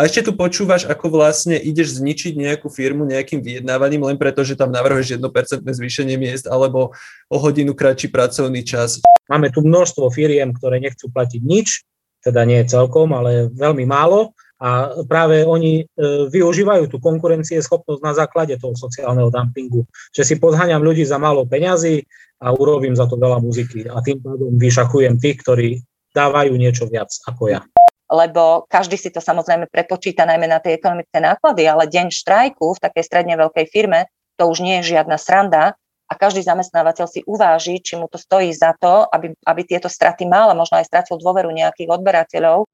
A ešte tu počúvaš, ako vlastne ideš zničiť nejakú firmu nejakým vyjednávaním, len preto, že tam navrhuješ 1% zvýšenie miest alebo o hodinu kratší pracovný čas. Máme tu množstvo firiem, ktoré nechcú platiť nič, teda nie celkom, ale veľmi málo. A práve oni využívajú tú konkurencieschopnosť na základe toho sociálneho dumpingu. Že si podháňam ľudí za málo peňazí a urobím za to veľa muziky. A tým pádom vyšachujem tých, ktorí dávajú niečo viac ako ja. Lebo každý si to samozrejme prepočíta najmä na tie ekonomické náklady, ale deň štrajku v takej stredne veľkej firme to už nie je žiadna sranda a každý zamestnávateľ si uváži, či mu to stojí za to, aby tieto straty mal a možno aj stratil dôveru nejakých odberateľov.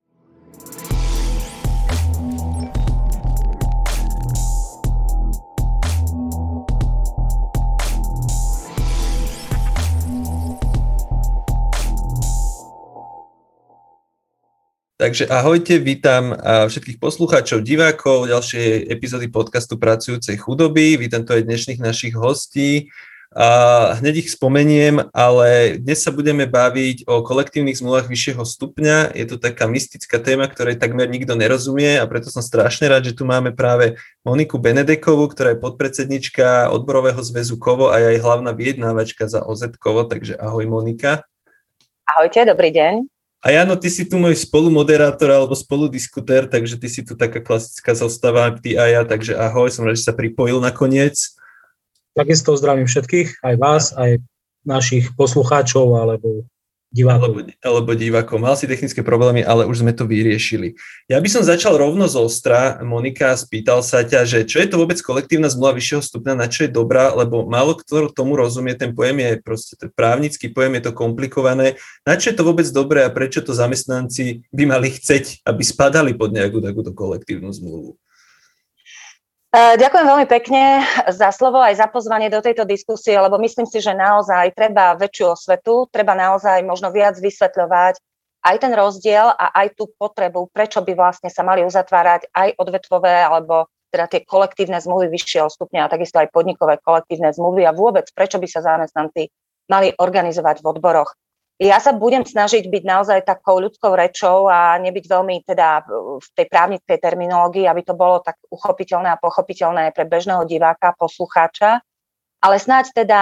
Takže ahojte, vítam všetkých poslucháčov, divákov ďalšej epizódy podcastu Pracujúcej chudoby. Vítam tu aj dnešných našich hostí. Hneď ich spomeniem, ale dnes sa budeme baviť o kolektívnych zmluvách vyššieho stupňa. Je to taká mystická téma, ktorej takmer nikto nerozumie a preto som strašne rád, že tu máme práve Moniku Benedekovú, ktorá je podpredsednička odborového zväzu Kovo a je aj hlavná vyjednávačka za OZ Kovo. Takže ahoj, Monika. Ahojte, dobrý deň. A Jano, ty si tu môj spolumoderátor alebo spoludiskutér, takže ty si tu taká klasická zostava, ty a ja, takže ahoj, som rád, že sa pripojil nakoniec. Takisto zdravím všetkých, aj vás, aj našich poslucháčov alebo divákov. Alebo divákov. Mal si technické problémy, ale už sme to vyriešili. Ja by som začal rovno z ostra. Monika, spýtal sa ťa, že čo je to vôbec kolektívna zmluva vyššieho stupňa, na čo je dobrá, lebo málo kto tomu rozumie, ten pojem je proste právnický pojem, je to komplikované. Na čo je to vôbec dobré a prečo to zamestnanci by mali chceť, aby spadali pod nejakú takúto kolektívnu zmluvu? Ďakujem veľmi pekne za slovo aj za pozvanie do tejto diskusie, lebo myslím si, že naozaj treba väčšiu osvetu, treba naozaj možno viac vysvetľovať aj ten rozdiel a aj tú potrebu, prečo by vlastne sa mali uzatvárať aj odvetvové alebo teda tie kolektívne zmluvy vyššieho stupňa a takisto aj podnikové kolektívne zmluvy a vôbec prečo by sa zamestnanci mali organizovať v odboroch. Ja sa budem snažiť byť naozaj takou ľudskou rečou a nebyť veľmi teda v tej právnickej terminológii, aby to bolo tak uchopiteľné a pochopiteľné pre bežného diváka, poslucháča. Ale snáď teda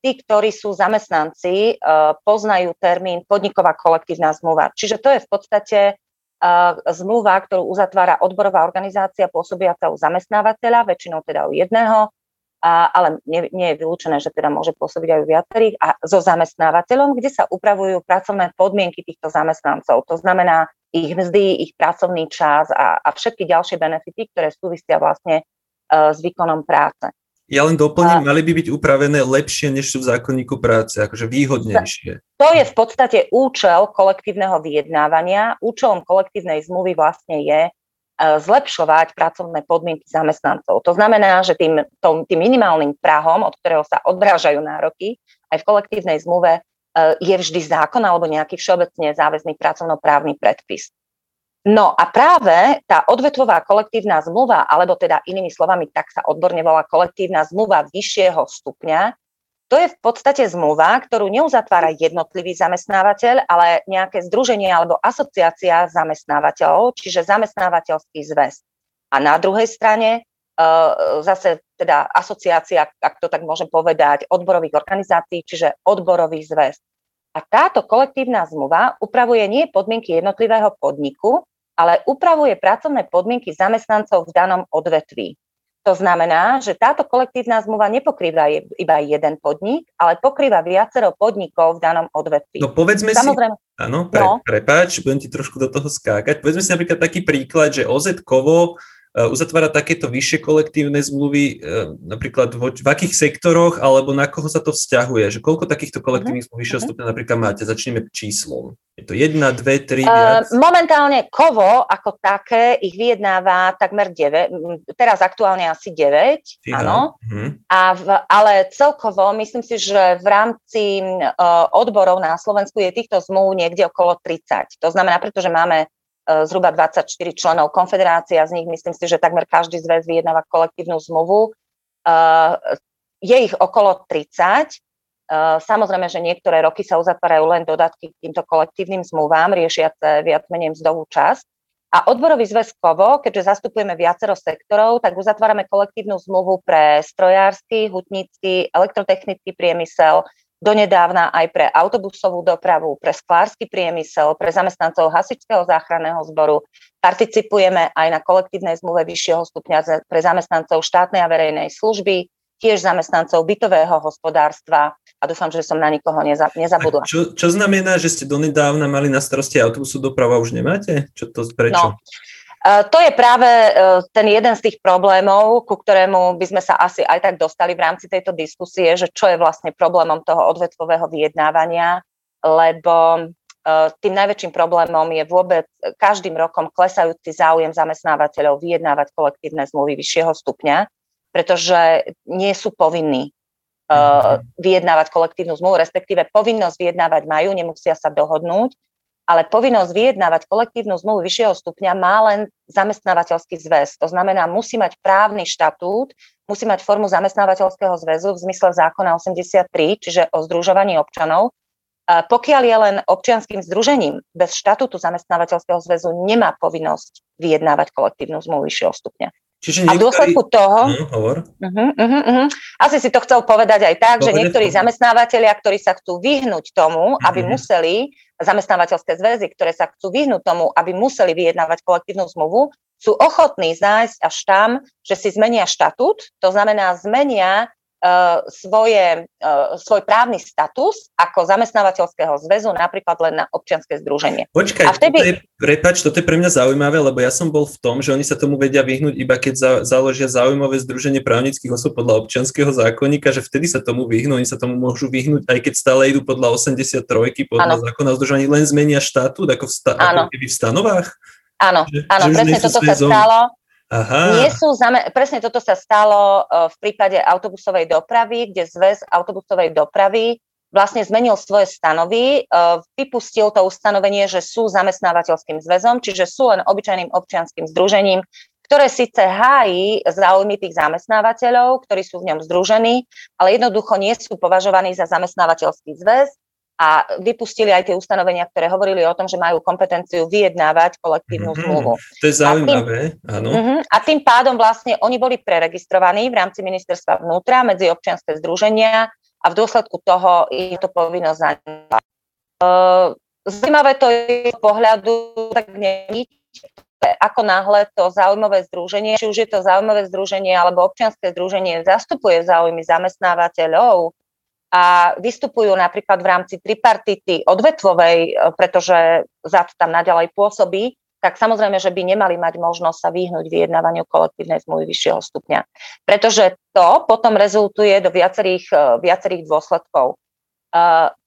tí, ktorí sú zamestnanci, poznajú termín podniková kolektívna zmluva. Čiže to je v podstate zmluva, ktorú uzatvára odborová organizácia pôsobiaca u zamestnávateľa, väčšinou teda u jedného, ale nie je vylúčené, že teda môže pôsobiť aj u viacerých, a so zamestnávateľom, kde sa upravujú pracovné podmienky týchto zamestnancov. To znamená ich mzdy, ich pracovný čas a všetky ďalšie benefity, ktoré súvisia vlastne s výkonom práce. Ja len doplním, mali by byť upravené lepšie, než sú v zákonníku práce, akože výhodnejšie. To je v podstate účel kolektívneho vyjednávania. Účelom kolektívnej zmluvy vlastne je zlepšovať pracovné podmienky zamestnancov. To znamená, že tým minimálnym prahom, od ktorého sa odrážajú nároky, aj v kolektívnej zmluve je vždy zákon alebo nejaký všeobecne záväzný pracovnoprávny predpis. No a práve tá odvetvová kolektívna zmluva, alebo teda inými slovami, tak sa odborne volá kolektívna zmluva vyššieho stupňa, to je v podstate zmluva, ktorú neuzatvára jednotlivý zamestnávateľ, ale nejaké združenie alebo asociácia zamestnávateľov, čiže zamestnávateľský zväz. A na druhej strane zase teda asociácia, ak to tak môžem povedať, odborových organizácií, čiže odborový zväz. A táto kolektívna zmluva upravuje nie podmienky jednotlivého podniku, ale upravuje pracovné podmienky zamestnancov v danom odvetví. To znamená, že táto kolektívna zmluva nepokrýva iba jeden podnik, ale pokrýva viacero podnikov v danom odvetví. No povedzme samozrejme, si, áno, prepáč, budem ti trošku do toho skákať. Povedzme si napríklad taký príklad, že OZ Kovo uzatvára takéto vyššie kolektívne zmluvy, napríklad v akých sektoroch, alebo na koho sa to vzťahuje, že koľko takýchto kolektívnych zmluv vyššieho stupňa napríklad máte? Začneme číslom. Je to 1, 2, 3, viac? Momentálne Kovo ako také ich vyjednáva takmer 9, teraz aktuálne asi 9, áno. Ale celkovo myslím si, že v rámci odborov na Slovensku je týchto zmluv niekde okolo 30. To znamená, pretože máme zhruba 24 členov konfederácie a z nich myslím si, že takmer každý zväz vyjednáva kolektívnu zmluvu. Je ich okolo 30. Samozrejme, že niektoré roky sa uzatvárajú len dodatky k týmto kolektívnym zmluvám, riešiace viac menej mzdovú časť, A odborový zväz Kovo, keďže zastupujeme viacero sektorov, tak uzatvárame kolektívnu zmluvu pre strojársky, hutnícky, elektrotechnický priemysel, donedávna aj pre autobusovú dopravu, pre sklársky priemysel, pre zamestnancov hasičského záchranného zboru. Participujeme aj na kolektívnej zmluve vyššieho stupňa pre zamestnancov štátnej a verejnej služby, tiež zamestnancov bytového hospodárstva a dúfam, že som na nikoho nezabudla. Čo znamená, že ste donedávna mali na starosti autobusu doprava, už nemáte? Prečo? No, to je práve ten jeden z tých problémov, ku ktorému by sme sa asi aj tak dostali v rámci tejto diskusie, že čo je vlastne problémom toho odvetvového vyjednávania, lebo tým najväčším problémom je vôbec každým rokom klesajúci záujem zamestnávateľov vyjednávať kolektívne zmluvy vyššieho stupňa, pretože nie sú povinní vyjednávať kolektívnu zmluvu, respektíve povinnosť vyjednávať majú, nemusia sa dohodnúť, ale povinnosť vyjednávať kolektívnu zmluvu vyššieho stupňa má len zamestnávateľský zväz. To znamená, musí mať právny štatút, musí mať formu zamestnávateľského zväzu v zmysle zákona 83, čiže o združovaní občanov. Pokiaľ je len občianskym združením, bez štatútu zamestnávateľského zväzu nemá povinnosť vyjednávať kolektívnu zmluvu vyššieho stupňa. Čiže niektorý... A v dôsledku toho, asi si to chcel povedať aj tak, že niektorí zamestnávateľia, ktorí sa chcú vyhnúť tomu, aby museli, zamestnávateľské zväzy, ktoré sa chcú vyhnúť tomu, aby museli vyjednávať kolektívnu zmluvu, sú ochotní zájsť až tam, že si zmenia štatút, to znamená zmenia svoj právny status ako zamestnávateľského zväzu, napríklad len na občianske združenie. Počkaj, toto je pre mňa zaujímavé, lebo ja som bol v tom, že oni sa tomu vedia vyhnúť iba keď založia záujmové združenie právnických osob podľa občianskeho zákonníka, že vtedy sa tomu vyhnú, oni sa tomu môžu vyhnúť, aj keď stále idú podľa 83 podľa zákona o združení, len zmenia štatút ako keby v stanovách. Áno, presne toto sa stalo. Aha. Presne toto sa stalo v prípade autobusovej dopravy, kde zväz autobusovej dopravy vlastne zmenil svoje stanovy, vypustil to ustanovenie, že sú zamestnávateľským zväzom, čiže sú len obyčajným občianskym združením, ktoré síce hájí záujmy tých zamestnávateľov, ktorí sú v ňom združení, ale jednoducho nie sú považovaní za zamestnávateľský zväz a vypustili aj tie ustanovenia, ktoré hovorili o tom, že majú kompetenciu vyjednávať kolektívnu zmluvu. To je zaujímavé, áno. A tým pádom vlastne oni boli preregistrovaní v rámci ministerstva vnútra medzi občianske združenia a v dôsledku toho je to povinnosť za nimi. Zaujímavé to je z pohľadu, tak neviem, ako náhle to záujmové združenie, či už je to záujmové združenie alebo občianske združenie zastupuje záujmy zamestnávateľov, a vystupujú napríklad v rámci tripartity odvetvovej, pretože ZAD tam naďalej pôsobí, tak samozrejme, že by nemali mať možnosť sa vyhnúť vyjednávaniu kolektívnej zmluvy vyššieho stupňa. Pretože to potom rezultuje do viacerých dôsledkov.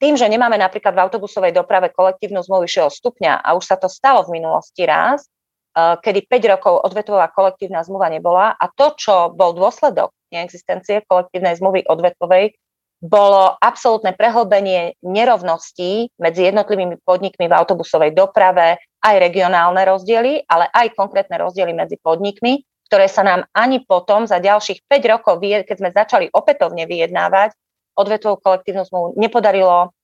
Tým, že nemáme napríklad v autobusovej doprave kolektívnu zmluvu vyššieho stupňa, a už sa to stalo v minulosti raz, kedy 5 rokov odvetvová kolektívna zmluva nebola a to, čo bol dôsledok neexistencie kolektívnej zmluvy odvetvovej, bolo absolútne prehlbenie nerovností medzi jednotlivými podnikmi v autobusovej doprave, aj regionálne rozdiely, ale aj konkrétne rozdiely medzi podnikmi, ktoré sa nám ani potom za ďalších 5 rokov, keď sme začali opätovne vyjednávať, odvetovú kolektívnu zmluvu nepodarilo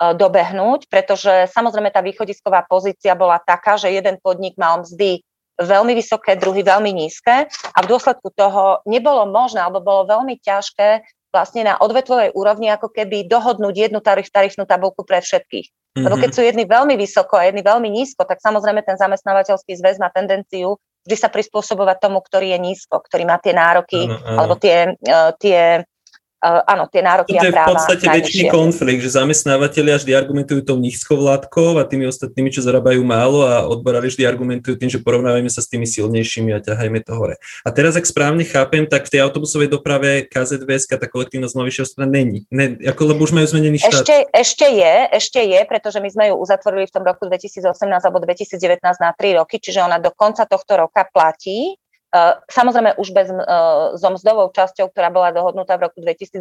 dobehnúť, pretože samozrejme tá východisková pozícia bola taká, že jeden podnik mal mzdy veľmi vysoké, druhý veľmi nízke a v dôsledku toho nebolo možné, alebo bolo veľmi ťažké vlastne na odvetvovej úrovni ako keby dohodnúť jednu tarifnú tabulku pre všetkých. Lebo keď sú jedni veľmi vysoko a jedni veľmi nízko, tak samozrejme ten zamestnávateľský zväz má tendenciu vždy sa prispôsobovať tomu, ktorý je nízko, ktorý má tie nároky, alebo tie nároky a práva. To je v podstate väčší konflikt, že zamestnávateľia vždy argumentujú tou nízkovládkou a tými ostatnými, čo zarábajú málo a odborári vždy argumentujú tým, že porovnávame sa s tými silnejšími a ťahajme to hore. A teraz, ak správne chápem, tak v tej autobusovej doprave KZVS-ka tá kolektívna zmluva vyššieho stupňa není. Lebo už majú zmenený štát. Ešte je, pretože my sme ju uzatvorili v tom roku 2018 alebo 2019 na 3 roky, čiže ona do konca tohto roka platí. Samozrejme už bez so mzdovou časťou, ktorá bola dohodnutá v roku 2019,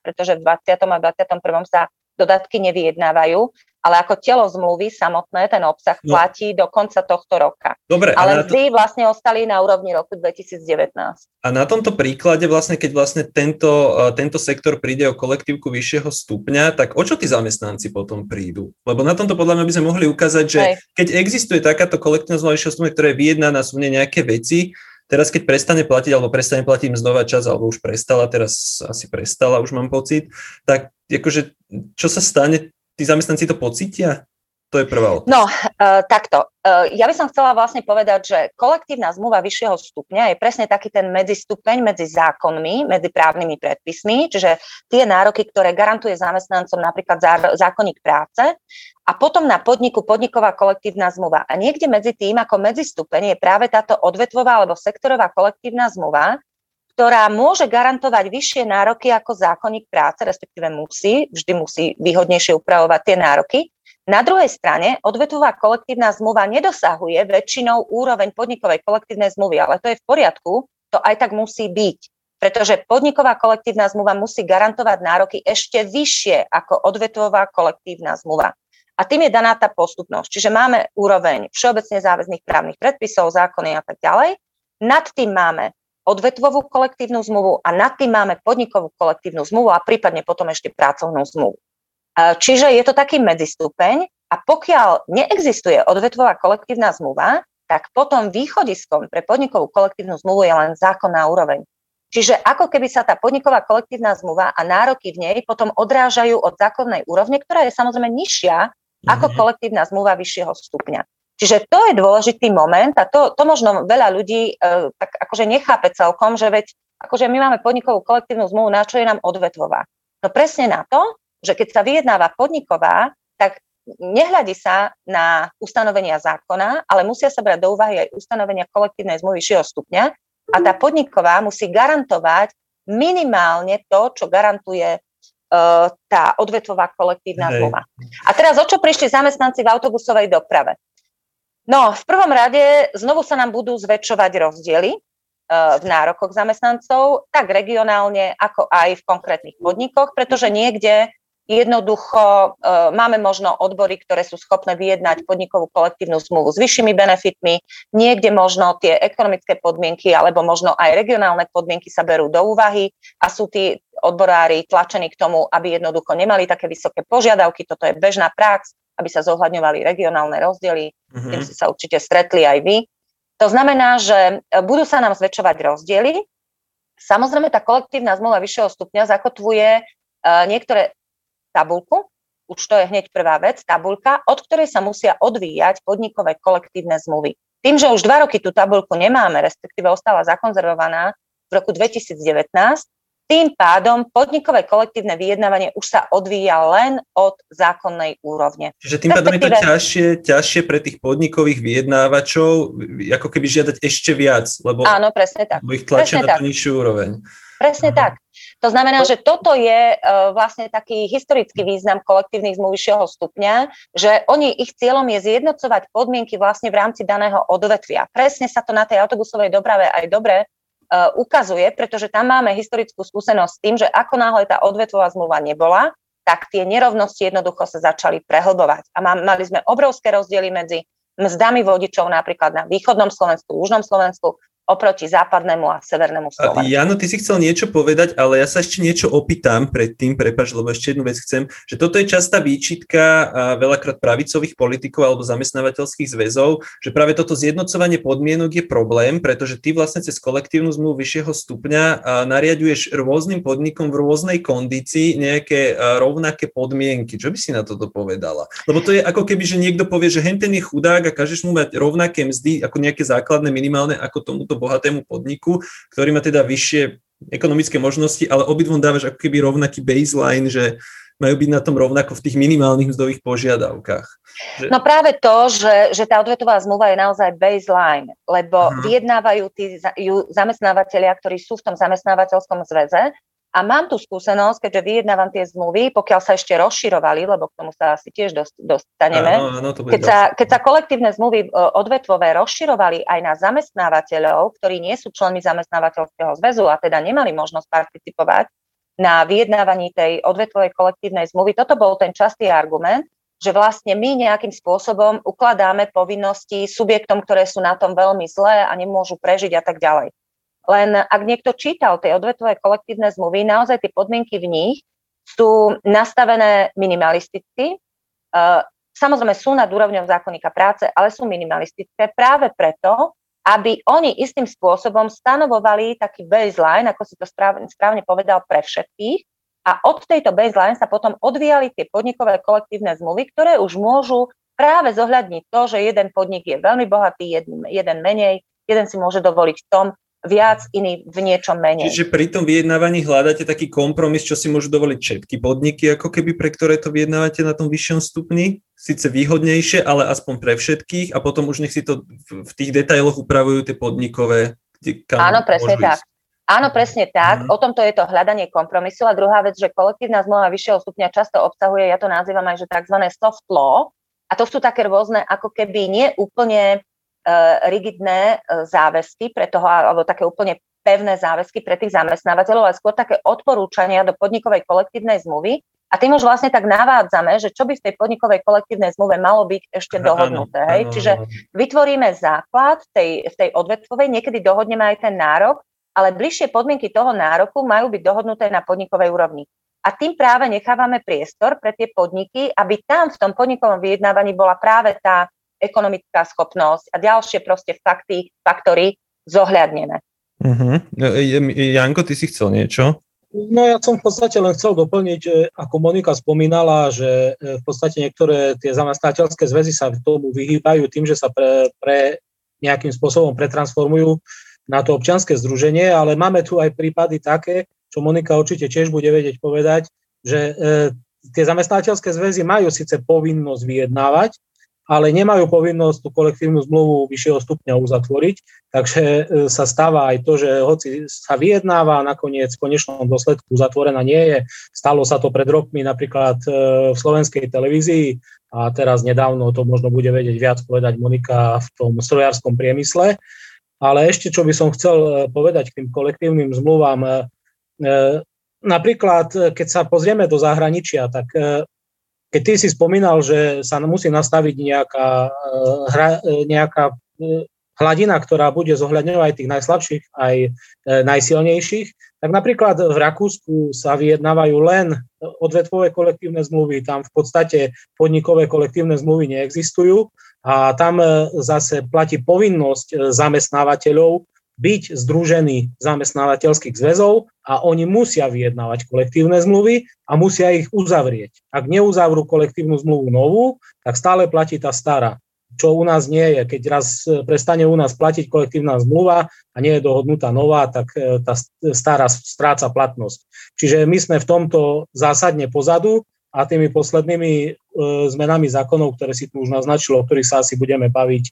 pretože v 20. a 21. sa dodatky nevyjednávajú, ale ako telo zmluvy samotné ten obsah platí do konca tohto roka. Dobre, ale mzdy vlastne ostali na úrovni roku 2019. A na tomto príklade vlastne, keď vlastne tento sektor príde o kolektívku vyššieho stupňa, tak o čo tí zamestnanci potom prídu? Lebo na tomto podľa mňa by sme mohli ukázať, že keď existuje takáto kolektívna zmluva vyššieho stupňa, ktorá je vyjednaná, sú v nej nejaké veci, teraz keď prestane platiť mzdová časť, alebo už prestala, teraz asi prestala, už mám pocit, tak akože čo sa stane? Tí zamestnanci to pocítia? To je prvá otázka. No, takto. Ja by som chcela vlastne povedať, že kolektívna zmluva vyššieho stupňa je presne taký ten medzistupeň medzi zákonmi, medzi právnymi predpismi, čiže tie nároky, ktoré garantuje zamestnancom napríklad zákonník práce, a potom na podniku podniková kolektívna zmluva. A niekde medzi tým, ako medzistupeň, je práve táto odvetvová alebo sektorová kolektívna zmluva, ktorá môže garantovať vyššie nároky ako zákonník práce, respektíve vždy musí výhodnejšie upravovať tie nároky. Na druhej strane odvetvová kolektívna zmluva nedosahuje väčšinou úroveň podnikovej kolektívnej zmluvy, ale to je v poriadku, to aj tak musí byť, pretože podniková kolektívna zmluva musí garantovať nároky ešte vyššie ako odvetvová kolektívna zmluva. A tým je daná tá postupnosť, čiže máme úroveň všeobecne záväzných právnych predpisov, zákony a tak ďalej. Nad tým máme odvetvovú kolektívnu zmluvu a nad tým máme podnikovú kolektívnu zmluvu a prípadne potom ešte pracovnú zmluvu. Čiže je to taký medzistupeň a pokiaľ neexistuje odvetvová kolektívna zmluva, tak potom východiskom pre podnikovú kolektívnu zmluvu je len zákonná úroveň. Čiže ako keby sa tá podniková kolektívna zmluva a nároky v nej potom odrážajú od zákonnej úrovne, ktorá je samozrejme nižšia ako kolektívna zmluva vyššieho stupňa. Čiže to je dôležitý moment a to možno veľa ľudí tak akože nechápe celkom, že veď akože my máme podnikovú kolektívnu zmluvu, na čo je nám odvetvová. No presne na to, že keď sa vyjednáva podniková, tak nehľadí sa na ustanovenia zákona, ale musia sa brať do úvahy aj ustanovenia kolektívnej zmluvy vyššieho stupňa a tá podniková musí garantovať minimálne to, čo garantuje tá odvetvová kolektívna zmluva. A teraz o čo prišli zamestnanci v autobusovej doprave? No, v prvom rade znovu sa nám budú zväčšovať rozdiely v nárokoch zamestnancov, tak regionálne, ako aj v konkrétnych podnikoch, pretože niekde jednoducho máme možno odbory, ktoré sú schopné vyjednať podnikovú kolektívnu zmluvu s vyššími benefitmi, niekde možno tie ekonomické podmienky alebo možno aj regionálne podmienky sa berú do úvahy a sú tí odborári tlačení k tomu, aby jednoducho nemali také vysoké požiadavky, toto je bežná prax, aby sa zohľadňovali regionálne rozdiely, s tým ste sa určite stretli aj vy. To znamená, že budú sa nám zväčšovať rozdiely. Samozrejme, tá kolektívna zmluva vyššieho stupňa zakotvuje niektoré tabuľku, už to je hneď prvá vec, tabuľka, od ktorej sa musia odvíjať podnikové kolektívne zmluvy. Tým, že už 2 roky tú tabuľku nemáme, respektíve ostala zakonzervovaná v roku 2019, tým pádom podnikové kolektívne vyjednávanie už sa odvíja len od zákonnej úrovne. Čiže tým pádom je to ťažšie pre tých podnikových vyjednávačov, ako keby žiadať ešte viac, lebo áno, presne tak. Ich tlačia na tú nižšiu úroveň. Presne tak. To znamená, že toto je vlastne taký historický význam kolektívnych zmluv vyššieho stupňa, že oni, ich cieľom je zjednocovať podmienky vlastne v rámci daného odvetvia. Presne sa to na tej autobusovej doprave aj dobre ukazuje, pretože tam máme historickú skúsenosť s tým, že ako náhle tá odvetvová zmluva nebola, tak tie nerovnosti jednoducho sa začali prehlbovať. A mali sme obrovské rozdiely medzi mzdami vodičov napríklad na východnom Slovensku, južnom Slovensku oproti západnému a severnému Slovensku. Jano, ty si chcel niečo povedať, ale ja sa ešte niečo opýtam predtým, prepáč, lebo ešte jednu vec chcem, že toto je častá výčitka veľakrát pravicových politikov alebo zamestnávateľských zväzov, že práve toto zjednocovanie podmienok je problém, pretože ty vlastne cez kolektívnu zmluvu vyššieho stupňa nariaduješ rôznym podnikom v rôznej kondícii nejaké rovnaké podmienky. Čo by si na toto povedala? Lebo to je ako keby, že niekto povie, že henten je chudák a každému mať rovnaké mzdy ako nejaké základné minimálne ako tomuto bohatému podniku, ktorý má teda vyššie ekonomické možnosti, ale obidvom dávaš ako keby rovnaký baseline, že majú byť na tom rovnako v tých minimálnych mzdových požiadavkách. Že... No práve to, že tá odvetová zmluva je naozaj baseline, lebo vyjednávajú tí zamestnávateľia, ktorí sú v tom zamestnávateľskom zväze. A mám tú skúsenosť, keďže vyjednávam tie zmluvy, pokiaľ sa ešte rozširovali, lebo k tomu sa asi tiež dostaneme, áno, keď sa kolektívne zmluvy odvetvové rozširovali aj na zamestnávateľov, ktorí nie sú členmi zamestnávateľského zväzu a teda nemali možnosť participovať na vyjednávaní tej odvetvovej kolektívnej zmluvy, toto bol ten častý argument, že vlastne my nejakým spôsobom ukladáme povinnosti subjektom, ktoré sú na tom veľmi zlé a nemôžu prežiť a tak ďalej. Len ak niekto čítal tie odvetové kolektívne zmluvy, naozaj tie podmienky v nich sú nastavené minimalisticky. Samozrejme sú nad úrovňou zákonníka práce, ale sú minimalistické práve preto, aby oni istým spôsobom stanovovali taký baseline, ako si to správne povedal, pre všetkých. A od tejto baseline sa potom odvíjali tie podnikové kolektívne zmluvy, ktoré už môžu práve zohľadniť to, že jeden podnik je veľmi bohatý, jeden menej, jeden si môže dovoliť v tom viac, iný v niečom menej. Čiže pri tom vyjednávaní hľadáte taký kompromis, čo si môžu dovoliť všetky podniky, ako keby pre ktoré to vyjednávate na tom vyššom stupni? Sice výhodnejšie, ale aspoň pre všetkých a potom už nech si to v tých detailoch upravujú tie podnikové. Áno, presne tak. Áno, presne tak. O tomto je to hľadanie kompromisu. A druhá vec, že kolektívna zmluva vyššieho stupňa často obsahuje, ja to nazývam aj, že tzv. Soft law. A to sú také rôzne, ako keby nie úplne rigidné záväzky pre toho, alebo také úplne pevné záväzky pre tých zamestnávateľov, ale skôr také odporúčania do podnikovej kolektívnej zmluvy. A tým už vlastne tak navádzame, že čo by v tej podnikovej kolektívnej zmluve malo byť ešte dohodnuté. Hej? Čiže vytvoríme základ v tej odvetvovej, niekedy dohodneme aj ten nárok, ale bližšie podmienky toho nároku majú byť dohodnuté na podnikovej úrovni. A tým práve nechávame priestor pre tie podniky, aby tam v tom podnikovom vyjednávaní bola práve tá ekonomická schopnosť a ďalšie proste faktory zohľadnené. Uh-huh. Janko, ty si chcel niečo? No ja som v podstate len chcel doplniť, ako Monika spomínala, že v podstate niektoré tie zamestnateľské zväzy sa tomu vyhýbajú tým, že sa pre nejakým spôsobom pretransformujú na to občianske združenie, ale máme tu aj prípady také, čo Monika určite tiež bude vedieť povedať, že tie zamestnateľské zväzy majú síce povinnosť vyjednávať, ale nemajú povinnosť tú kolektívnu zmluvu vyššieho stupňa uzatvoriť, takže sa stáva aj to, že hoci sa vyjednáva, nakoniec v konečnom dôsledku uzatvorená nie je. Stalo sa to pred rokmi napríklad v slovenskej televízii a teraz nedávno to možno bude vedieť viac povedať Monika v tom strojárskom priemysle. Ale ešte, čo by som chcel povedať k tým kolektívnym zmluvám, napríklad, keď sa pozrieme do zahraničia, tak keď ty si spomínal, že sa musí nastaviť nejaká hladina, ktorá bude zohľadňovať tých najslabších aj najsilnejších, tak napríklad v Rakúsku sa vyjednávajú len odvetvové kolektívne zmluvy, tam v podstate podnikové kolektívne zmluvy neexistujú. A tam zase platí povinnosť zamestnávateľov byť združení zamestnávateľských zväzov a oni musia vyjednávať kolektívne zmluvy a musia ich uzavrieť. Ak neuzavrú kolektívnu zmluvu novú, tak stále platí tá stará, čo u nás nie je. Keď raz prestane u nás platiť kolektívna zmluva a nie je dohodnutá nová, tak tá stará stráca platnosť. Čiže my sme v tomto zásadne pozadu. A tými poslednými zmenami zákonov, ktoré si tu už naznačilo, o ktorých sa asi budeme baviť,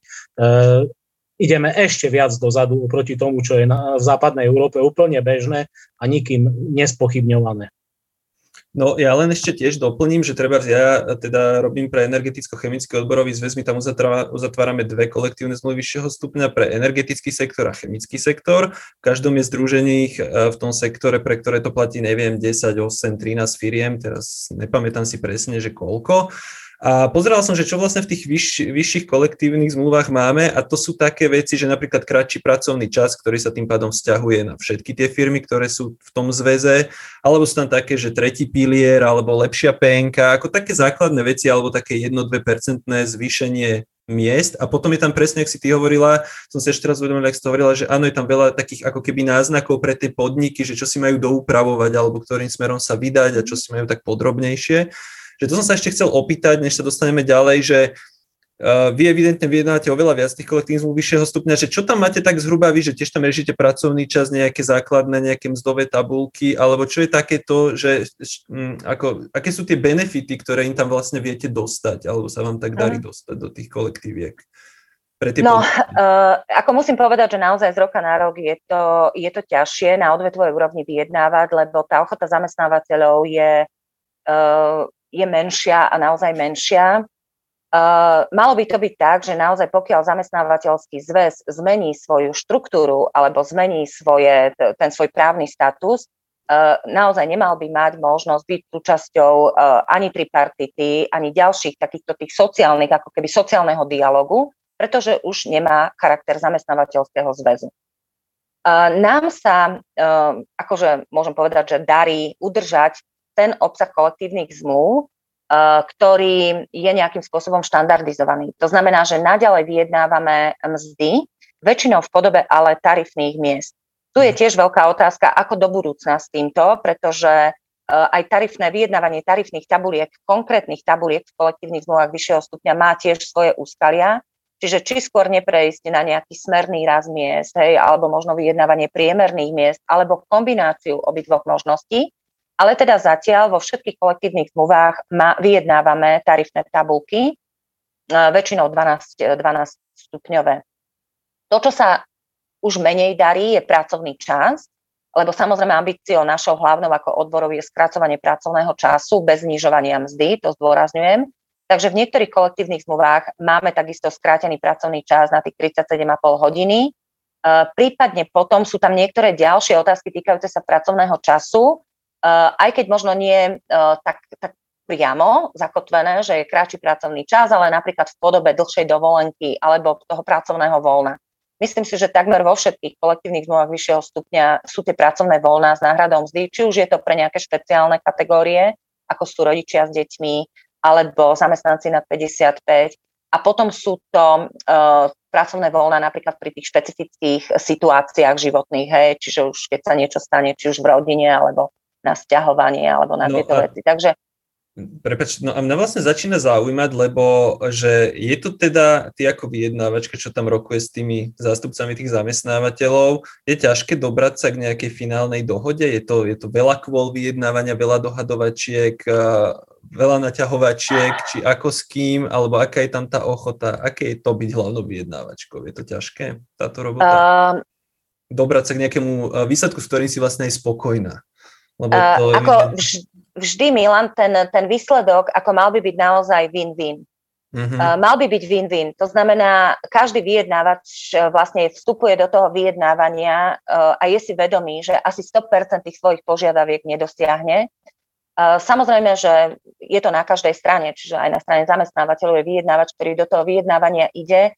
ideme ešte viac dozadu oproti tomu, čo je v západnej Európe úplne bežné a nikým nespochybňované. No ja len ešte tiež doplním, že treba ja teda robím pre Energeticko-chemický odborový zväz, my tam uzatvárame dve kolektívne zmluvy vyššieho stupňa pre energetický sektor a chemický sektor. V každom je združených v tom sektore, pre ktoré to platí, neviem, 10, 8, 13 firiem, teraz nepamätám si presne, že koľko. A pozeral som, že čo vlastne v tých vyšších kolektívnych zmluvách máme a to sú také veci, že napríklad kratší pracovný čas, ktorý sa tým pádom vzťahuje na všetky tie firmy, ktoré sú v tom zväze, alebo sú tam také, že tretí pilier, alebo lepšia PNK, ako také základné veci, alebo také 1-2% zvýšenie miest a potom je tam presne, ak si ty hovorila, som si ešte raz uvedomila, ak si to hovorila, že áno, je tam veľa takých ako keby náznakov pre tie podniky, že čo si majú doupravovať, alebo ktorým smerom sa vydať a čo si majú tak podrobnejšie. Že to som sa ešte chcel opýtať, než sa dostaneme ďalej, že vy evidentne vyjednávate oveľa viac tých kolektívnych zmluv vyššieho stupňa, že čo tam máte tak zhruba vy, že tiež tam riešite pracovný čas, nejaké základné, nejaké mzdové tabulky, alebo čo je takéto, že aké sú tie benefity, ktoré im tam vlastne viete dostať, alebo sa vám tak darí dostať do tých kolektíviek? Ako musím povedať, že naozaj z roka na rok je to ťažšie na odvetvovej úrovni vyjednávať, lebo tá ochota zamestnávateľov je menšia a naozaj menšia. Malo by to byť tak, že naozaj pokiaľ zamestnávateľský zväz zmení svoju štruktúru alebo zmení ten svoj právny status, naozaj nemal by mať možnosť byť súčasťou ani tripartity, ani ďalších takýchto tých sociálnych, ako keby sociálneho dialogu, pretože už nemá charakter zamestnávateľského zväzu. Nám sa, akože môžem povedať, že darí udržať ten obsah kolektívnych zmluv, ktorý je nejakým spôsobom štandardizovaný. To znamená, že naďalej vyjednávame mzdy, väčšinou v podobe ale tarifných miest. Tu je tiež veľká otázka, ako do budúcna s týmto, pretože aj tarifné vyjednávanie tarifných tabuliek, konkrétnych tabuliek v kolektívnych zmluvách vyššieho stupňa má tiež svoje úskalia, čiže či skôr neprejsť na nejaký smerný rast miest, hej, alebo možno vyjednávanie priemerných miest, alebo kombináciu obidvoch možností, ale teda zatiaľ vo všetkých kolektívnych zmluvách vyjednávame tarifné tabulky, väčšinou 12 stupňové. To, čo sa už menej darí, je pracovný čas, lebo samozrejme ambíciou našou hlavnou ako odborov je skracovanie pracovného času bez znižovania mzdy, to zdôrazňujem. Takže v niektorých kolektívnych zmluvách máme takisto skrátený pracovný čas na tých 37,5 hodiny. Prípadne potom sú tam niektoré ďalšie otázky týkajúce sa pracovného času, aj keď možno nie tak priamo zakotvené, že je kratší pracovný čas, ale napríklad v podobe dlhšej dovolenky alebo toho pracovného voľna. Myslím si, že takmer vo všetkých kolektívnych zmluvách vyššieho stupňa sú tie pracovné voľná s náhradou mzdy, či už je to pre nejaké špeciálne kategórie, ako sú rodičia s deťmi, alebo zamestnanci nad 55. A potom sú to pracovné voľná napríklad pri tých špecifických situáciách životných, hej, čiže už keď sa niečo stane, či už v rodine, alebo na sťahovanie, alebo na tieto veci. Takže prepáč, no a mňa vlastne začína zaujímať, lebo že je to teda, ty ako vyjednávačka, čo tam rokuje s tými zástupcami tých zamestnávateľov, je ťažké dobrať sa k nejakej finálnej dohode, je to veľa kvôl vyjednávania, veľa dohadovačiek, veľa naťahovačiek, či ako s kým, alebo aká je tam tá ochota, aké je to byť hlavnou vyjednávačkou, je to ťažké táto robota? Dobrať sa k nejakému výsledku, s ktorým si vlastne aj spokojná. Lebo to je vždy, Milan, ten výsledok, ako mal by byť naozaj win-win. Mm-hmm. Mal by byť win-win. To znamená, každý vyjednávač vlastne vstupuje do toho vyjednávania a je si vedomý, že asi 100% tých svojich požiadaviek nedosiahne. Samozrejme, že je to na každej strane, čiže aj na strane zamestnávateľov je vyjednávač, ktorý do toho vyjednávania ide.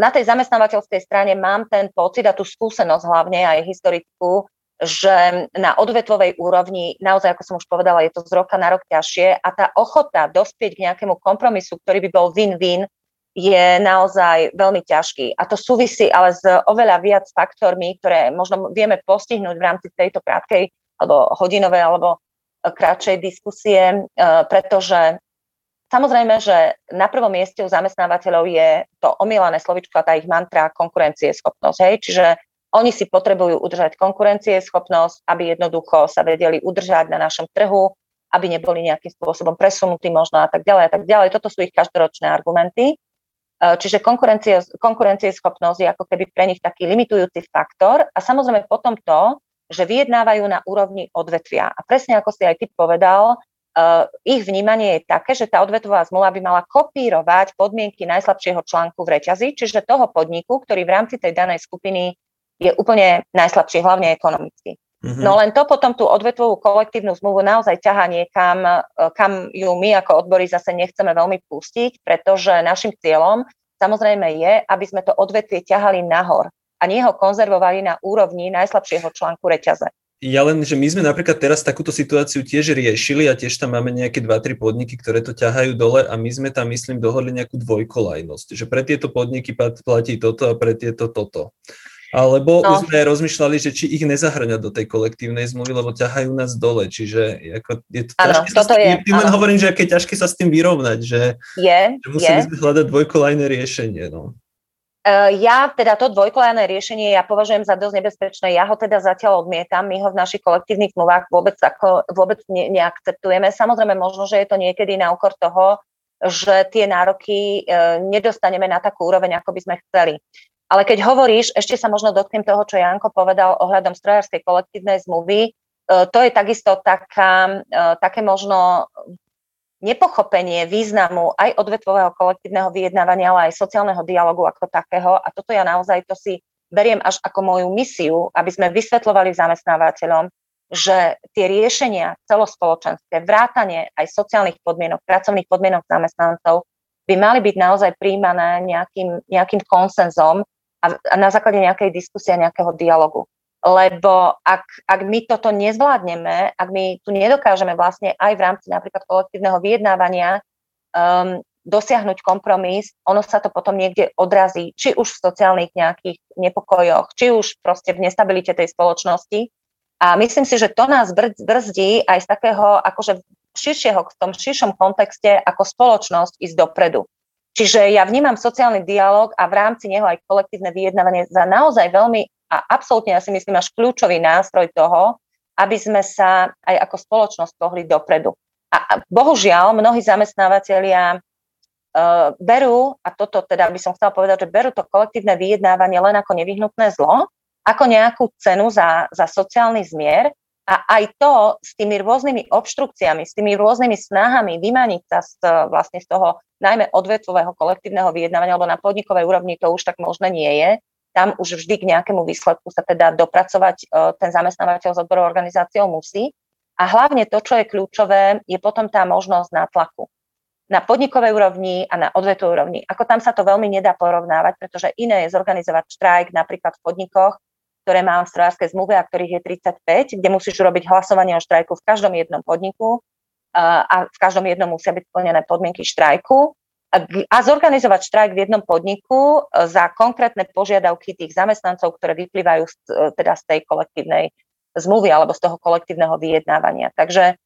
Na tej zamestnávateľskej strane mám ten pocit a tú skúsenosť hlavne aj historickú, že na odvetvovej úrovni, naozaj, ako som už povedala, je to z roka na rok ťažšie a tá ochota dospieť k nejakému kompromisu, ktorý by bol win-win, je naozaj veľmi ťažký. A to súvisí ale s oveľa viac faktormi, ktoré možno vieme postihnúť v rámci tejto krátkej, alebo hodinovej, alebo krátšej diskusie, pretože samozrejme, že na prvom mieste u zamestnávateľov je to omielané slovičko a tá ich mantra konkurencieschopnosť. Hej? Čiže oni si potrebujú udržať konkurencieschopnosť, aby jednoducho sa vedeli udržať na našom trhu, aby neboli nejakým spôsobom presunutí možno a tak ďalej a tak ďalej. Toto sú ich každoročné argumenty. Čiže konkurencieschopnosť je ako keby pre nich taký limitujúci faktor a samozrejme potom to, že vyjednávajú na úrovni odvetvia. A presne ako si aj ty povedal, ich vnímanie je také, že tá odvetvová zmluva by mala kopírovať podmienky najslabšieho článku v reťazi, čiže toho podniku, ktorý v rámci tej danej skupiny je úplne najslabší, hlavne ekonomicky. Mm-hmm. No len to potom tú odvetvovú kolektívnu zmluvu naozaj ťahá niekam, kam ju my ako odbory zase nechceme veľmi pustiť, pretože našim cieľom samozrejme je, aby sme to odvetvie ťahali nahor a nie ho konzervovali na úrovni najslabšieho článku reťaze. Ja len, že my sme napríklad teraz takúto situáciu tiež riešili a tiež tam máme nejaké 2-3 podniky, ktoré to ťahajú dole a my sme tam, myslím, dohodli nejakú dvojkolajnosť, že pre tieto podniky platí toto a pre tieto toto. Alebo už sme rozmýšľali, že či ich nezahrňať do tej kolektívnej zmluvy, lebo ťahajú nás dole, čiže ako je to ťažké sa s tým, hovorím, že aké ťažké sa s tým vyrovnať, že musíme hľadať dvojkolajné riešenie. No. Ja teda to dvojkolajné riešenie ja považujem za dosť nebezpečné, ja ho teda zatiaľ odmietam, my ho v našich kolektívnych zmluvách vôbec neakceptujeme. Samozrejme možno, že je to niekedy na úkor toho, že tie nároky nedostaneme na takú úroveň, ako by sme chceli. Ale keď hovoríš, ešte sa možno dotknem toho, čo Janko povedal ohľadom strojárskej kolektívnej zmluvy, to je takisto také možno nepochopenie významu aj odvetvového kolektívneho vyjednávania, ale aj sociálneho dialogu ako takého. A toto ja naozaj to si beriem až ako moju misiu, aby sme vysvetľovali zamestnávateľom, že tie riešenia celospoločenské, vrátanie aj sociálnych podmienok, pracovných podmienok zamestnancov by mali byť naozaj prijímané nejakým konsenzom a na základe nejakej diskusie, nejakého dialogu. Lebo ak my toto nezvládneme, ak my tu nedokážeme vlastne aj v rámci napríklad kolektívneho vyjednávania dosiahnuť kompromis, ono sa to potom niekde odrazí, či už v sociálnych nejakých nepokojoch, či už proste v nestabilite tej spoločnosti. A myslím si, že to nás brzdí aj z takého akože širšieho, v tom širšom kontexte ako spoločnosť ísť dopredu. Čiže ja vnímam sociálny dialog a v rámci neho aj kolektívne vyjednávanie za naozaj veľmi a absolútne, ja si myslím, až kľúčový nástroj toho, aby sme sa aj ako spoločnosť pohli dopredu. A bohužiaľ, mnohí zamestnávateľia berú, a toto teda by som chcela povedať, že berú to kolektívne vyjednávanie len ako nevyhnutné zlo, ako nejakú cenu za sociálny zmier a aj to s tými rôznymi obštrukciami, s tými rôznymi snahami vymaniť sa vlastne z toho najmä odvetvového kolektívneho vyjednávania, lebo na podnikovej úrovni to už tak možné nie je. Tam už vždy k nejakému výsledku sa teda dopracovať ten zamestnávateľ s odborovou organizáciou musí. A hlavne to, čo je kľúčové, je potom tá možnosť nátlaku. Na podnikovej úrovni a na odvetovej úrovni. Ako tam sa to veľmi nedá porovnávať, pretože iné je zorganizovať štrajk napríklad v podnikoch, ktoré mám v strojárskej zmluve a ktorých je 35, kde musíš urobiť hlasovanie o štrajku v každom jednom podniku a v každom jednom musia byť splnené podmienky štrajku. A zorganizovať štrajk v jednom podniku za konkrétne požiadavky tých zamestnancov, ktoré vyplývajú teda z tej kolektívnej zmluvy alebo z toho kolektívneho vyjednávania. Takže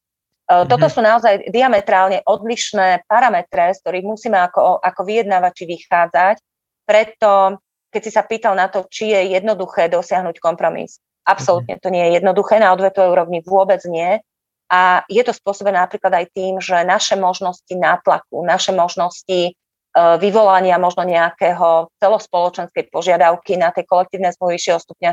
toto sú naozaj diametrálne odlišné parametre, z ktorých musíme ako vyjednávači vychádzať. Preto, keď si sa pýtal na to, či je jednoduché dosiahnuť kompromis, absolútne to nie je jednoduché, na odvetovej úrovni vôbec nie. A je to spôsobené napríklad aj tým, že naše možnosti nátlaku, naše možnosti vyvolania možno nejakého celospoločenskej požiadavky na tej kolektívnej zmluvy vyššieho stupňa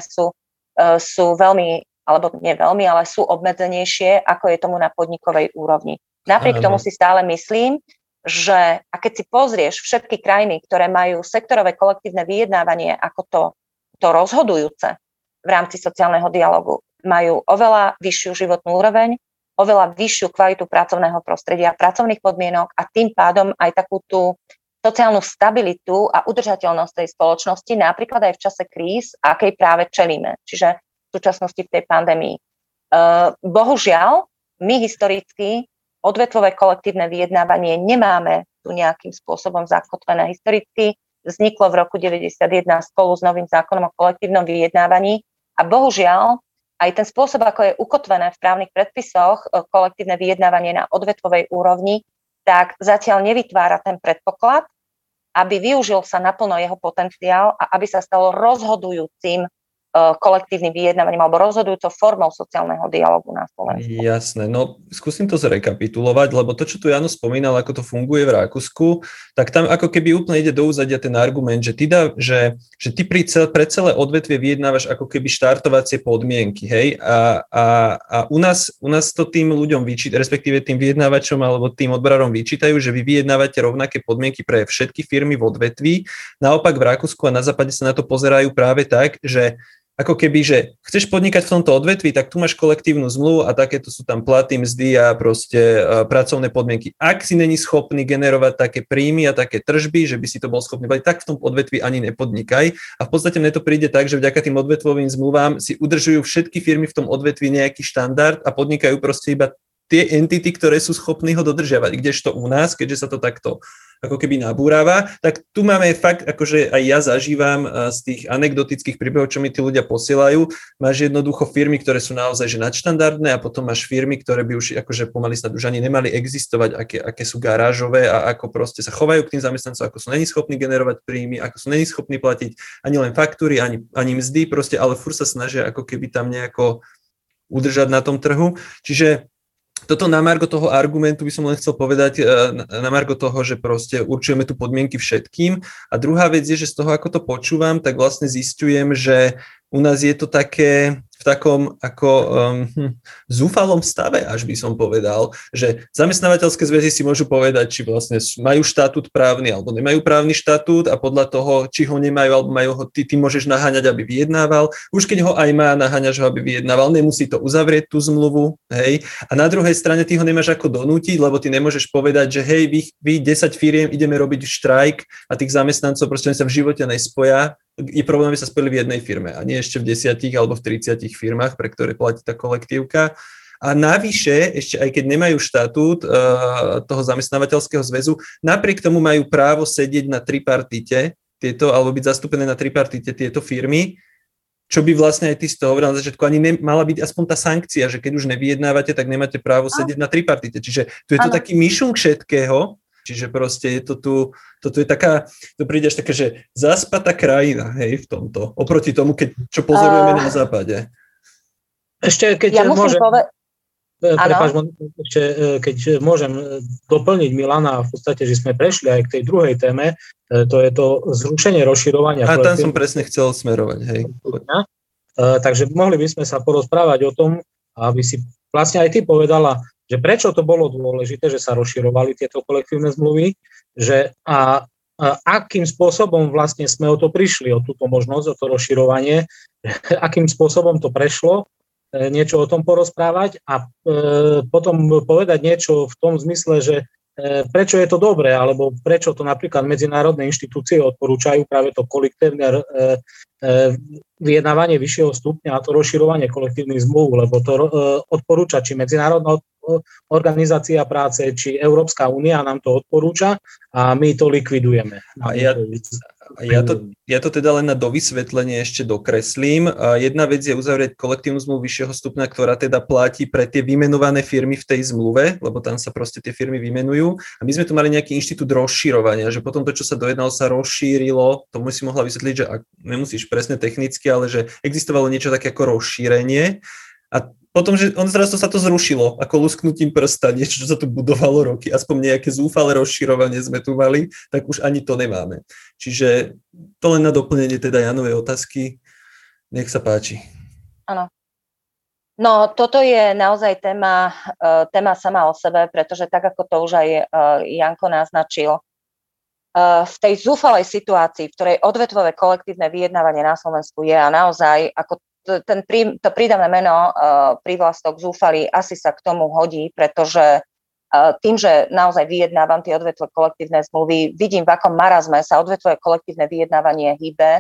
sú veľmi, alebo nie veľmi, ale sú obmedzenejšie, ako je tomu na podnikovej úrovni. Napriek tomu si stále myslím, že a keď si pozrieš všetky krajiny, ktoré majú sektorové kolektívne vyjednávanie ako to rozhodujúce v rámci sociálneho dialogu, majú oveľa vyššiu životnú úroveň, oveľa vyššiu kvalitu pracovného prostredia, pracovných podmienok a tým pádom aj takú tú sociálnu stabilitu a udržateľnosť tej spoločnosti, napríklad aj v čase kríz, akej práve čelíme, čiže v súčasnosti v tej pandémii. Bohužiaľ, my historicky odvetvové kolektívne vyjednávanie nemáme tu nejakým spôsobom zakotvené. Historicky vzniklo v roku 1991 spolu s novým zákonom o kolektívnom vyjednávaní a bohužiaľ aj ten spôsob, ako je ukotvené v právnych predpisoch kolektívne vyjednávanie na odvetvovej úrovni, tak zatiaľ nevytvára ten predpoklad, aby využil sa naplno jeho potenciál a aby sa stalo rozhodujúcim kolektívnym vyjednávaním alebo rozhodujúcou formou sociálneho dialógu na Slovensku. Jasné, no skúsim to zrekapitulovať, lebo to, čo tu Jano spomínal, ako to funguje v Rakúsku, tak tam ako keby úplne ide do úzadia ten argument, že ty pre celé odvetvie vyjednávaš ako keby štartovacie podmienky, hej? A u nás to tým ľuďom vyčítajú, respektíve tým vyjednávačom alebo tým odborárom vyčítajú, že vy vyjednávate rovnaké podmienky pre všetky firmy v odvetví. Naopak v Rakúsku a na západe sa na to pozerajú práve tak, že ako keby, že chceš podnikať v tomto odvetví, tak tu máš kolektívnu zmluvu a takéto sú tam platy, mzdy a proste pracovné podmienky. Ak si není schopný generovať také príjmy a také tržby, že by si to bol schopný bať, tak v tom odvetví ani nepodnikaj. A v podstate mne to príde tak, že vďaka tým odvetvovým zmluvám si udržujú všetky firmy v tom odvetví nejaký štandard a podnikajú proste iba tie entity, ktoré sú schopní ho dodržiavať. Kdežto u nás, keďže sa to takto ako keby nabúrava, tak tu máme fakt, akože aj ja zažívam z tých anekdotických príbehov, čo mi tí ľudia posielajú, máš jednoducho firmy, ktoré sú naozaj že nadštandardné a potom máš firmy, ktoré by už akože pomaly snad už ani nemali existovať, aké sú garážové a ako proste sa chovajú k tým zamestnancom, ako sú není schopní generovať príjmy, ako sú není schopní platiť ani len faktúry, ani mzdy, proste, ale furt sa snažia ako keby tam nejako udržať na tom trhu. Čiže toto na margo toho argumentu by som len chcel povedať, na margo toho, že proste určujeme tu podmienky všetkým. A druhá vec je, že z toho, ako to počúvam, tak vlastne zistujem, že u nás je to také v v takom ako zúfalom stave, až by som povedal, že zamestnávateľské zväzy si môžu povedať, či vlastne majú štatút právny alebo nemajú právny štatút a podľa toho, či ho nemajú alebo majú ho, ty môžeš naháňať, aby vyjednával. Už keď ho aj má, naháňaš ho, aby vyjednával, nemusí to uzavrieť tú zmluvu, hej. A na druhej strane ty ho nemáš ako donútiť, lebo ty nemôžeš povedať, že hej, vy 10 firiem ideme robiť štrajk a tých zamestnancov proste sa v živote nespoja. Je problém, aby sa spojili v jednej firme a nie ešte v 10 alebo v 30 firmách, pre ktoré platí tá kolektívka. A navyše, ešte aj keď nemajú štatút toho zamestnávateľského zväzu, napriek tomu majú právo sedieť na tripartite tieto, alebo byť zastúpené na tripartite tieto firmy, čo by vlastne aj ty si to hovoril na začiatku, ani mala byť aspoň tá sankcia, že keď už nevyjednávate, tak nemáte právo sedieť na tripartite. Čiže tu je to taký myšunk všetkého. Čiže proste je to tu, toto je taká, to príde až také, že zaspatá krajina, hej, v tomto, oproti tomu, keď čo pozorujeme na západe. Ešte, keď ja môžem, keď môžem doplniť Milana, v podstate, že sme prešli aj k tej druhej téme, to je to zrušenie rozširovania. A tam som presne chcel smerovať, hej. Takže mohli by sme sa porozprávať o tom, aby si vlastne aj ty povedala, že prečo to bolo dôležité, že sa rozširovali tieto kolektívne zmluvy, že a akým spôsobom vlastne sme o to prišli, o túto možnosť, o to rozširovanie, akým spôsobom to prešlo, niečo o tom porozprávať a potom povedať niečo v tom zmysle, že prečo je to dobré, alebo prečo to napríklad medzinárodné inštitúcie odporúčajú práve to kolektívne vyjednávanie vyššieho stupňa a to rozširovanie kolektívnych zmluv, lebo to odporúča či Medzinárodná organizácia práce, či Európska únia nám to odporúča a my to likvidujeme. Ja to teda len na dovysvetlenie ešte dokreslím. Jedna vec je uzavrieť kolektívnu zmluvu vyššieho stupňa, ktorá teda platí pre tie vymenované firmy v tej zmluve, lebo tam sa proste tie firmy vymenujú. A my sme tu mali nejaký inštitút rozširovania, že potom to, čo sa dojednalo, sa rozšírilo. To si mohla vysvetliť, že nemusíš presne technicky, ale že existovalo niečo také ako rozšírenie. A potom, že on zrazu sa to zrušilo, ako lusknutím prsta, niečo, čo sa tu budovalo roky, aspoň nejaké zúfale rozširovanie sme tu mali, tak už ani to nemáme. Čiže to len na doplnenie teda Janovej otázky. Nech sa páči. Áno. No, toto je naozaj téma sama o sebe, pretože tak, ako to už aj Janko naznačil, v tej zúfalej situácii, v ktorej odvetvové kolektívne vyjednávanie na Slovensku je a naozaj ako to prídavné meno prívlastok zúfalý asi sa k tomu hodí, pretože tým, že naozaj vyjednávam tie odvetvové kolektívne zmluvy, vidím, v akom marazme sa odvetvové kolektívne vyjednávanie hýbe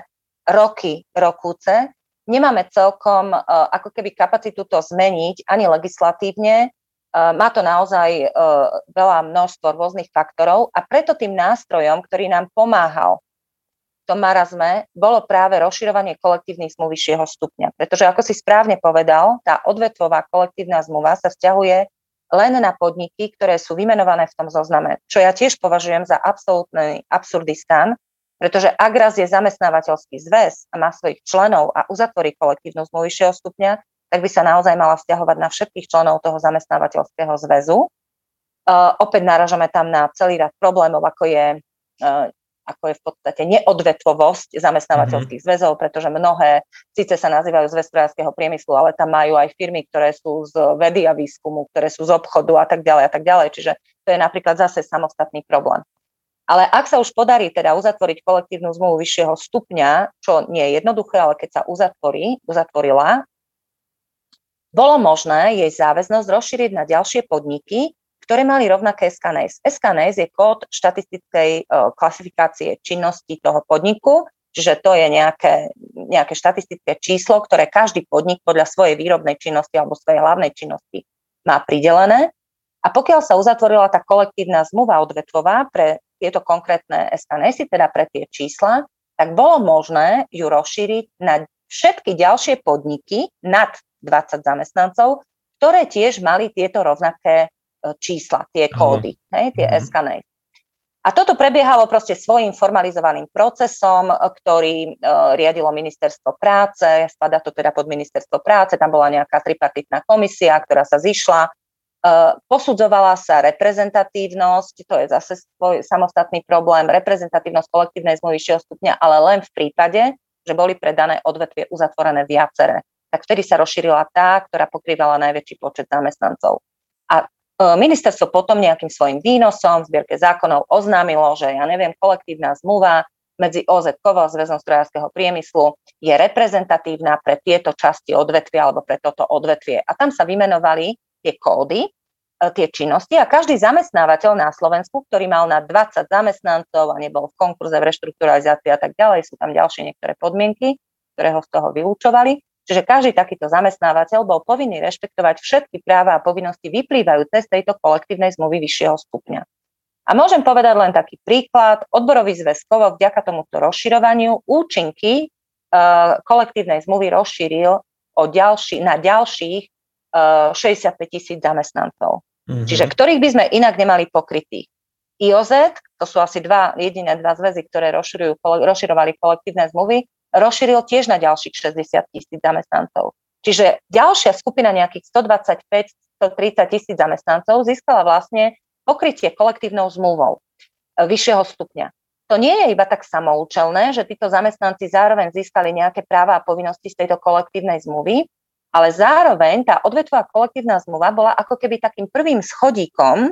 roky, rokúce. Nemáme celkom ako keby kapacitu to zmeniť ani legislatívne. Má to naozaj veľa množstvo rôznych faktorov a preto tým nástrojom, ktorý nám pomáhal v tom marazme, bolo práve rozširovanie kolektívnych zmluv vyššieho stupňa. Pretože, ako si správne povedal, tá odvetvová kolektívna zmluva sa vzťahuje len na podniky, ktoré sú vymenované v tom zozname, čo ja tiež považujem za absolútny absurdistan, pretože ak raz je zamestnávateľský zväz a má svojich členov a uzatvorí kolektívnu zmluvu vyššieho stupňa, tak by sa naozaj mala vzťahovať na všetkých členov toho zamestnávateľského zväzu. Opäť naražame tam na celý rad problémov, ako je v podstate neodvetvovosť zamestnávateľských zväzov, pretože mnohé síce sa nazývajú zväz strojárskeho priemyslu, ale tam majú aj firmy, ktoré sú z vedy a výskumu, ktoré sú z obchodu a tak ďalej. Čiže to je napríklad zase samostatný problém. Ale ak sa už podarí teda uzatvoriť kolektívnu zmluvu vyššieho stupňa, čo nie je jednoduché, ale keď sa uzatvorila, bolo možné jej záväznosť rozšíriť na ďalšie podniky, ktoré mali rovnaké SKNS. SKNS je kód štatistickej klasifikácie činnosti toho podniku, čiže to je nejaké štatistické číslo, ktoré každý podnik podľa svojej výrobnej činnosti alebo svojej hlavnej činnosti má pridelené. A pokiaľ sa uzatvorila tá kolektívna zmluva odvetvová pre tieto konkrétne SKNS, teda pre tie čísla, tak bolo možné ju rozšíriť na všetky ďalšie podniky nad 20 zamestnancov, ktoré tiež mali tieto rovnaké čísla, tie kódy, hej, tie SKNS. A toto prebiehalo proste svojím formalizovaným procesom, ktorý riadilo Ministerstvo práce, spadá to teda pod Ministerstvo práce, tam bola nejaká tripartitná komisia, ktorá sa zišla, posudzovala sa reprezentatívnosť, to je zase svoj samostatný problém, reprezentatívnosť kolektívnej zmluvy vyššieho stupňa, ale len v prípade, že boli pre dané odvetvie uzatvorené viaceré tak vtedy sa rozšírila tá, ktorá pokrývala najväčší počet zamestnancov. A ministerstvo potom nejakým svojim výnosom v zbierke zákonov oznámilo, že kolektívna zmluva medzi OZ Kovo a Zväzom strojárskeho priemyslu je reprezentatívna pre tieto časti odvetvia alebo pre toto odvetvie. A tam sa vymenovali tie kódy, tie činnosti a každý zamestnávateľ na Slovensku, ktorý mal na 20 zamestnancov a nebol v konkurze, v reštrukturalizácii a tak ďalej, sú tam ďalšie niektoré podmienky, ktoré ho z toho vylúčovali. Čiže každý takýto zamestnávateľ bol povinný rešpektovať všetky práva a povinnosti vyplývajúce z tejto kolektívnej zmluvy vyššieho stupňa. A môžem povedať len taký príklad. Odborový zväz Kovo vďaka tomuto rozširovaniu účinky kolektívnej zmluvy rozšíril na ďalších 65 000 zamestnancov. Mm-hmm. Čiže ktorých by sme inak nemali pokrytých. IOZ, to sú asi jediné dva zväzy, ktoré rozširovali kolektívne zmluvy, rozšíril tiež na ďalších 60 000 zamestnancov. Čiže ďalšia skupina nejakých 125-130 000 zamestnancov získala vlastne pokrytie kolektívnou zmluvou vyššieho stupňa. To nie je iba tak samoučelné, že títo zamestnanci zároveň získali nejaké práva a povinnosti z tejto kolektívnej zmluvy, ale zároveň tá odvetvová kolektívna zmluva bola ako keby takým prvým schodíkom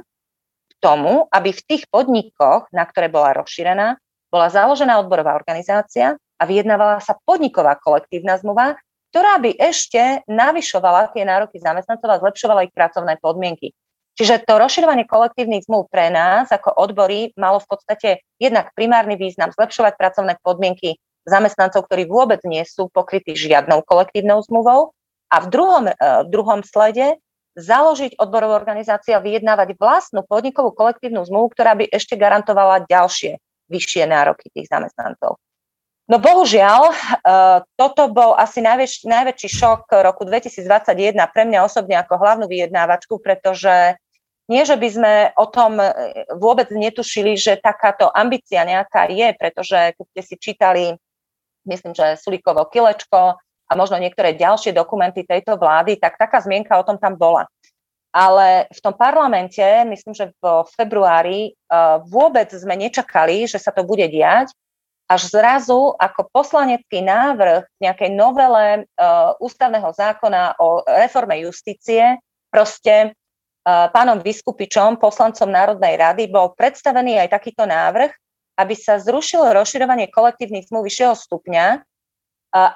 k tomu, aby v tých podnikoch, na ktoré bola rozšírená, bola založená odborová organizácia a vyjednávala sa podniková kolektívna zmluva, ktorá by ešte navyšovala tie nároky zamestnancov a zlepšovala ich pracovné podmienky. Čiže to rozširovanie kolektívnych zmluv pre nás ako odbory malo v podstate jednak primárny význam zlepšovať pracovné podmienky zamestnancov, ktorí vôbec nie sú pokrytí žiadnou kolektívnou zmluvou. A v druhom slede založiť odborovú organizáciu a vyjednávať vlastnú podnikovú kolektívnu zmluvu, ktorá by ešte garantovala ďalšie vyššie nároky tých zamestnancov. No bohužiaľ, toto bol asi najväčší šok roku 2021 pre mňa osobne ako hlavnú vyjednávačku, pretože nie, že by sme o tom vôbec netušili, že takáto ambícia nejaká je, pretože keď ste si čítali, myslím, že Sulíkovo kilečko a možno niektoré ďalšie dokumenty tejto vlády, tak taká zmienka o tom tam bola. Ale v tom parlamente, myslím, že vo februári vôbec sme nečakali, že sa to bude diať, až zrazu ako poslanecký návrh nejakej novele ústavného zákona o reforme justície proste pánom Vyskupičom, poslancom Národnej rady, bol predstavený aj takýto návrh, aby sa zrušilo rozširovanie kolektívnych zmluv vyššieho stupňa,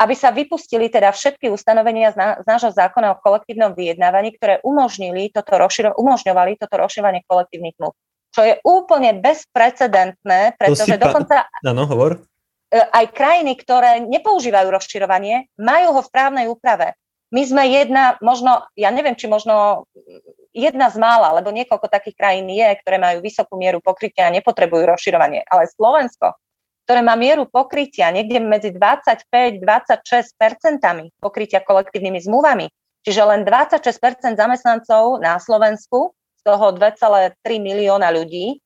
aby sa vypustili teda všetky ustanovenia z nášho zákona o kolektívnom vyjednávaní, ktoré umožňovali toto rozširovanie kolektívnych zmluv. Čo je úplne bezprecedentné, pretože dokonca aj krajiny, ktoré nepoužívajú rozširovanie, majú ho v právnej úprave. My sme jedna z mála, lebo niekoľko takých krajín je, ktoré majú vysokú mieru pokrytia a nepotrebujú rozširovanie. Ale Slovensko, ktoré má mieru pokrytia niekde medzi 25-26% pokrytia kolektívnymi zmluvami, čiže len 26% zamestnancov na Slovensku, toho 2,3 milióna ľudí,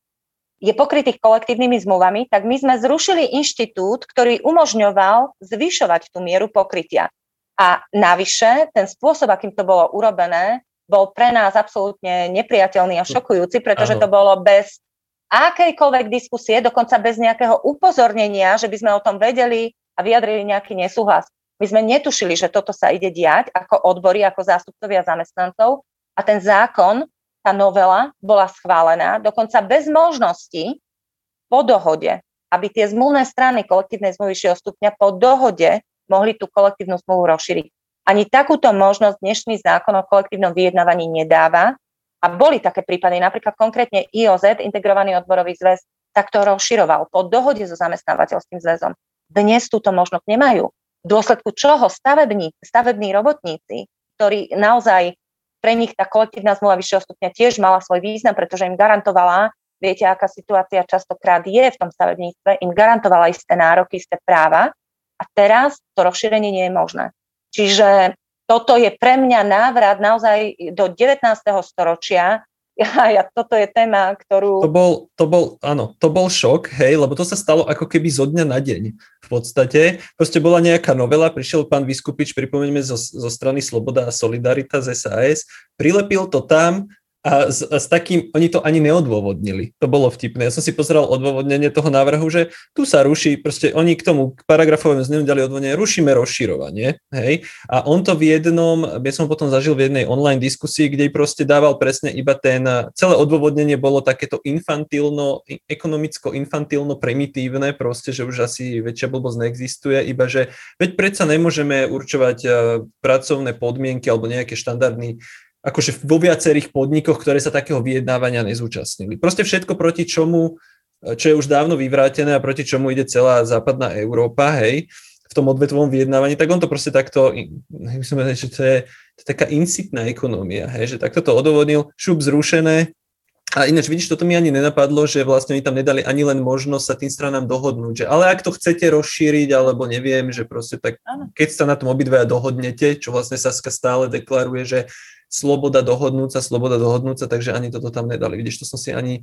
je pokrytých kolektívnymi zmluvami, tak my sme zrušili inštitút, ktorý umožňoval zvyšovať tú mieru pokrytia. A navyše, ten spôsob, akým to bolo urobené, bol pre nás absolútne nepriateľný a šokujúci, pretože to bolo bez akejkoľvek diskusie, dokonca bez nejakého upozornenia, že by sme o tom vedeli a vyjadrili nejaký nesúhlas. My sme netušili, že toto sa ide diať ako odbory, ako zástupcovia zamestnancov a ten zákon, tá novela bola schválená, dokonca bez možnosti po dohode, aby tie zmluvné strany kolektívnej zmluvy vyššieho stupňa po dohode mohli tú kolektívnu zmluvu rozšíriť. Ani takúto možnosť dnešný zákon o kolektívnom vyjednávaní nedáva a boli také prípady, napríklad konkrétne IOZ, Integrovaný odborový zväz, takto rozširoval po dohode so zamestnávateľským zväzom. Dnes túto možnosť nemajú. V dôsledku čoho stavební robotníci, ktorí naozaj pre nich tá kolektívna zmluva vyššieho stupňa tiež mala svoj význam, pretože im garantovala, viete, aká situácia častokrát je v tom stavebníctve, im garantovala isté nároky, isté práva a teraz to rozšírenie nie je možné. Čiže toto je pre mňa návrat naozaj do 19. storočia. Toto je téma, ktorú... To bol šok, hej, lebo to sa stalo ako keby zo dňa na deň v podstate. Proste bola nejaká novela, prišiel pán Vyskupič, pripomeňme zo strany Sloboda a Solidarita z SaS, prilepil to tam, A s takým, oni to ani neodôvodnili. To bolo vtipné. Ja som si pozeral odôvodnenie toho návrhu, že tu sa ruší, proste oni k tomu k paragrafovému zneniu dali odôvodnenie, rušíme rozširovanie, hej. A on to v jednom, ja som potom zažil v jednej online diskusii, kde proste dával presne iba ten, celé odôvodnenie bolo takéto infantilno, ekonomicko-infantilno primitívne, proste, že už asi väčšia blbosť neexistuje, iba že veď predsa nemôžeme určovať pracovné podmienky alebo nejaké štandardný akože vo viacerých podnikoch, ktoré sa takého vyjednávania nezúčastnili. Proste všetko proti čomu, čo je už dávno vyvrátené a proti čomu ide celá západná Európa, hej, v tom odvetvovom vyjednávaní, tak on to proste takto, myslím, že to je taká incitná ekonomia, hej, že takto to odôvodnil, šup zrušené. A ináč, vidíš, toto mi ani nenapadlo, že vlastne oni tam nedali ani len možnosť sa tým stranám dohodnúť, že ale ak to chcete rozšíriť, alebo neviem, že proste tak, keď sa na tom obidvaja dohodnete, čo vlastne SaSka stále deklaruje, že sloboda dohodnúť sa, takže ani toto tam nedali. Vidíš, to som si ani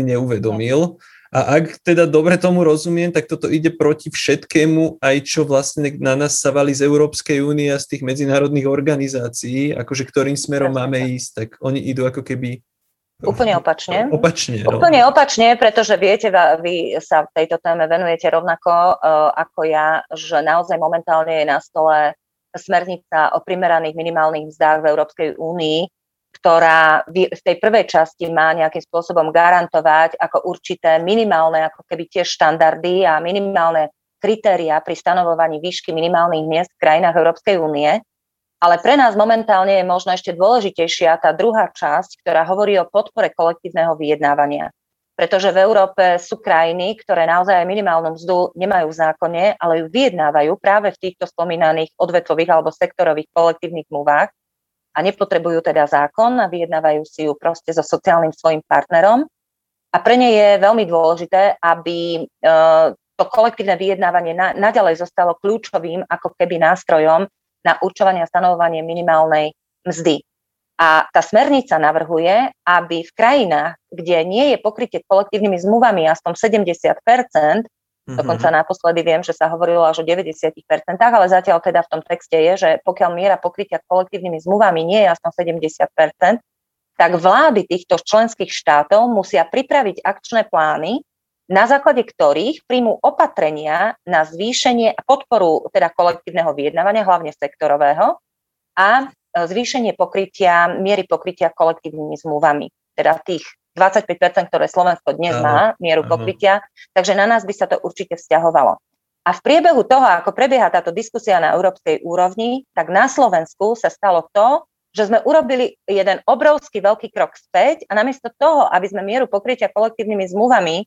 neuvedomil. A ak teda dobre tomu rozumiem, tak toto ide proti všetkému, aj čo vlastne na nás sa valí z Európskej únie a z tých medzinárodných organizácií, akože ktorým smerom máme ísť, tak oni idú ako keby Úplne opačne. Úplne opačne, pretože viete, vy sa tejto téme venujete rovnako ako ja, že naozaj momentálne je na stole smernica o primeraných minimálnych mzdách v Európskej únii, ktorá v tej prvej časti má nejakým spôsobom garantovať ako určité minimálne, ako keby tie štandardy a minimálne kritériá pri stanovovaní výšky minimálnych miest v krajinách Európskej únie. Ale pre nás momentálne je možno ešte dôležitejšia tá druhá časť, ktorá hovorí o podpore kolektívneho vyjednávania. Pretože v Európe sú krajiny, ktoré naozaj minimálnu mzdu nemajú v zákone, ale ju vyjednávajú práve v týchto spomínaných odvetvových alebo sektorových kolektívnych zmluvách a nepotrebujú teda zákon a vyjednávajú si ju proste so sociálnym svojim partnerom. A pre ne je veľmi dôležité, aby to kolektívne vyjednávanie naďalej zostalo kľúčovým ako keby nástrojom na určovanie a stanovovanie minimálnej mzdy. A tá smernica navrhuje, aby v krajinách, kde nie je pokrytie kolektívnymi zmluvami aspoň 70%, dokonca naposledy viem, že sa hovorilo až o 90%, ale zatiaľ teda v tom texte je, že pokiaľ miera pokrytia kolektívnymi zmluvami nie je aspoň 70%, tak vlády týchto členských štátov musia pripraviť akčné plány, na základe ktorých príjmu opatrenia na zvýšenie a podporu teda kolektívneho vyjednávania, hlavne sektorového, a zvýšenie pokrytia, miery pokrytia kolektívnymi zmluvami, teda tých 25%, ktoré Slovensko dnes má mieru pokrytia, takže na nás by sa to určite vzťahovalo. A v priebehu toho, ako prebieha táto diskusia na európskej úrovni, tak na Slovensku sa stalo to, že sme urobili jeden obrovský veľký krok späť a namiesto toho, aby sme mieru pokrytia kolektívnymi zmluvami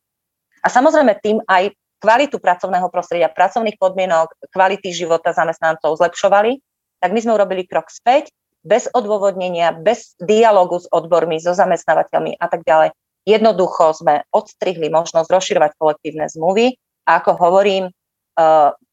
a samozrejme tým aj kvalitu pracovného prostredia, pracovných podmienok, kvality života zamestnancov zlepšovali, tak my sme urobili krok späť, bez odôvodnenia, bez dialogu s odbormi, so zamestnávateľmi a tak ďalej. Jednoducho sme odstrihli možnosť rozširovať kolektívne zmluvy a ako hovorím,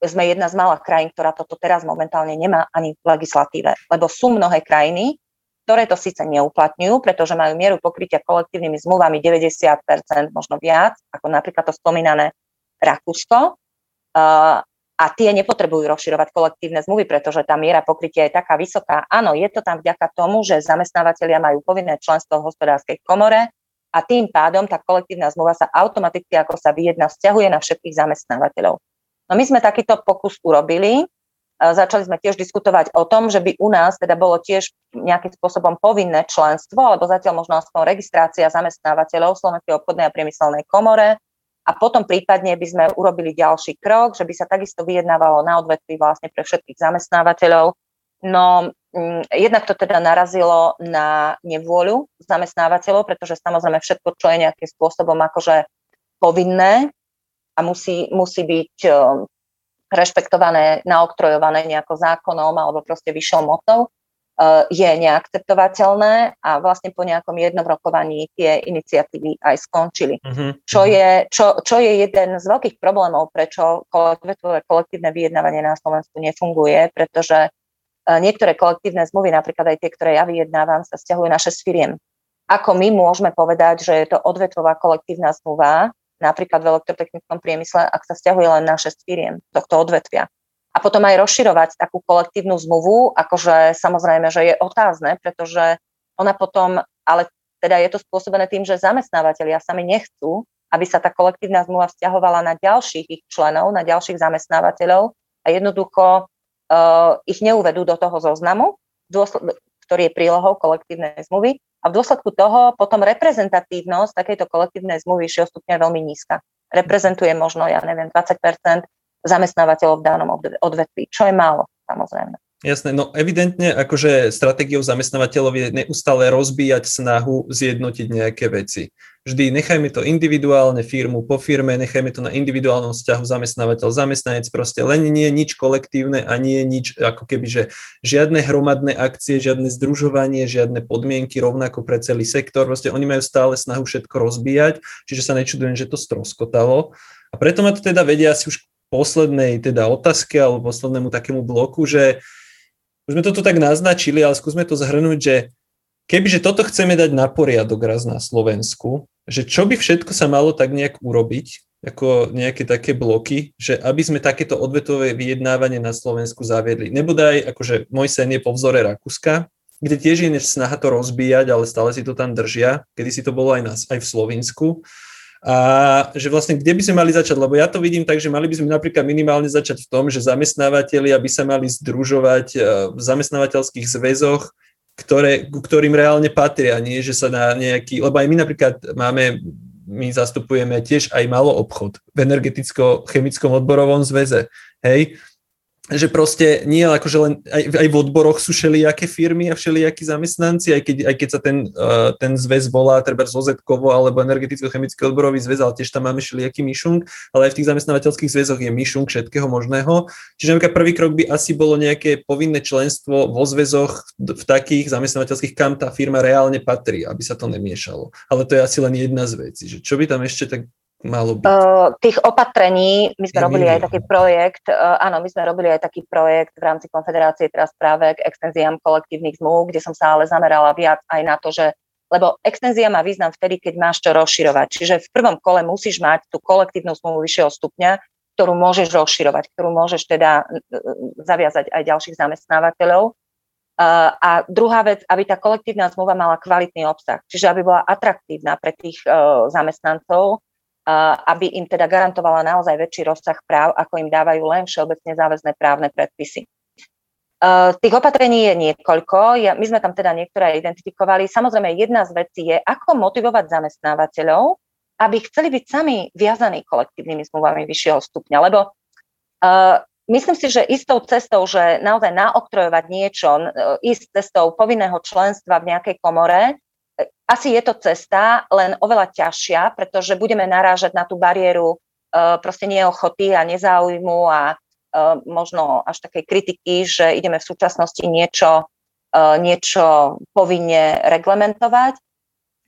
sme jedna z mála krajín, ktorá toto teraz momentálne nemá ani v legislatíve, lebo sú mnohé krajiny, ktoré to síce neuplatňujú, pretože majú mieru pokrytia kolektívnymi zmluvami 90%, možno viac, ako napríklad to spomínané Rakúsko. A tie nepotrebujú rozširovať kolektívne zmluvy, pretože tá miera pokrytia je taká vysoká. Áno, je to tam vďaka tomu, že zamestnávateľia majú povinné členstvo v hospodárskej komore a tým pádom tá kolektívna zmluva sa automaticky, ako sa vyjedná, vzťahuje na všetkých zamestnávateľov. No my sme takýto pokus urobili. Začali sme tiež diskutovať o tom, že by u nás teda bolo tiež nejakým spôsobom povinné členstvo, alebo zatiaľ možno aspoň registrácia zamestnávateľov Slovenskej obchodnej a priemyselnej komore. A potom prípadne by sme urobili ďalší krok, že by sa takisto vyjednávalo na odvetví vlastne pre všetkých zamestnávateľov. No jednak to teda narazilo na nevôľu zamestnávateľov, pretože samozrejme všetko, čo je nejakým spôsobom akože povinné a musí byť rešpektované, naoktrojované nejako zákonom alebo proste vyššou motou, je neakceptovateľné a vlastne po nejakom jednom rokovaní tie iniciatívy aj skončili. Čo je jeden z veľkých problémov, prečo kolektívne vyjednávanie na Slovensku nefunguje, pretože niektoré kolektívne zmluvy, napríklad aj tie, ktoré ja vyjednávam, sa vzťahujú na 6 firiem. Ako my môžeme povedať, že je to odvetvová kolektívna zmluva, napríklad v elektrotechnickom priemysle, ak sa vzťahuje len na 6 firiem tohto odvetvia. A potom aj rozširovať takú kolektívnu zmluvu, akože samozrejme, že je otázne, pretože ona potom, ale Teda je to spôsobené tým, že zamestnávateľia sami nechcú, aby sa tá kolektívna zmluva vzťahovala na ďalších ich členov, na ďalších zamestnávateľov a jednoducho ich neuvedú do toho zoznamu, ktorý je prílohou kolektívnej zmluvy a v dôsledku toho potom reprezentatívnosť takejto kolektívnej zmluvy 6 stupňa je veľmi nízka. Reprezentuje možno, 20% zamestnávateľov v danom odvetví, čo je málo, samozrejme. Jasné, no evidentne, akože stratégiou zamestnávateľov je neustále rozbíjať snahu zjednotiť nejaké veci. Vždy nechajme to individuálne, firmu po firme, nechajme to na individuálnom vzťahu zamestnávateľ, zamestnanec, proste len nie je nič kolektívne a nie je nič, ako keby, že žiadne hromadné akcie, žiadne združovanie, žiadne podmienky rovnako pre celý sektor, proste oni majú stále snahu všetko rozbíjať, čiže sa nečudujem, že to stroskotalo a preto ma to teda vedia asi už poslednej teda otázke alebo poslednému takému bloku, že už sme toto tak naznačili, ale skúsme to zhrnúť, že kebyže toto chceme dať na poriadok raz na Slovensku, že čo by všetko sa malo tak nejak urobiť, ako nejaké také bloky, že aby sme takéto odvetové vyjednávanie na Slovensku zaviedli. Nebodaj, akože môj sen je po vzore Rakúska, kde tiež je snaha to rozbíjať, ale stále si to tam držia, kedysi to bolo aj v Slovinsku. A že vlastne, kde by sme mali začať? Lebo ja to vidím tak, že mali by sme napríklad minimálne začať v tom, že zamestnávateľia by sa mali združovať v zamestnávateľských zväzoch, ktorým reálne patria, nie, že sa na nejaký... Lebo aj my napríklad my zastupujeme tiež aj maloobchod v Energeticko-chemickom odborovom zväze, hej? Že proste nie, akože len aj v odboroch sú všelijaké firmy a všelijakí zamestnanci, aj keď sa ten zväz volá, treba OZ Kovo alebo Energeticko-chemický odborový zväz, ale tiež tam máme všelijaký myšung, ale aj v tých zamestnávateľských zväzoch je myšung všetkého možného. Čiže napríklad prvý krok by asi bolo nejaké povinné členstvo vo zväzoch v takých zamestnávateľských, kam tá firma reálne patrí, aby sa to nemiešalo. Ale to je asi len jedna z vecí, že čo by tam ešte tak malo byť. Tých opatrení, my sme robili aj taký projekt, v rámci Konfederácie teraz práve k extenziám kolektívnych zmluv, kde som sa ale zamerala viac aj na to, že, lebo extenzia má význam vtedy, keď máš čo rozširovať. Čiže v prvom kole musíš mať tú kolektívnu zmluvu vyššieho stupňa, ktorú môžeš rozširovať, ktorú môžeš teda zaviazať aj ďalších zamestnávateľov. A druhá vec, aby tá kolektívna zmluva mala kvalitný obsah, čiže aby bola atraktívna pre tých zamestnancov, aby im teda garantovala naozaj väčší rozsah práv, ako im dávajú len všeobecne záväzné právne predpisy. Tých opatrení je niekoľko, my sme tam teda niektoré identifikovali. Samozrejme, jedna z vecí je, ako motivovať zamestnávateľov, aby chceli byť sami viazaní kolektívnymi zmluvami vyššieho stupňa, lebo myslím si, že istou cestou, že naozaj naoktrojovať niečo, ísť cestou povinného členstva v nejakej komore, asi je to cesta, len oveľa ťažšia, pretože budeme narážať na tú bariéru proste neochoty a nezáujmu a možno až takej kritiky, že ideme v súčasnosti niečo povinne reglementovať.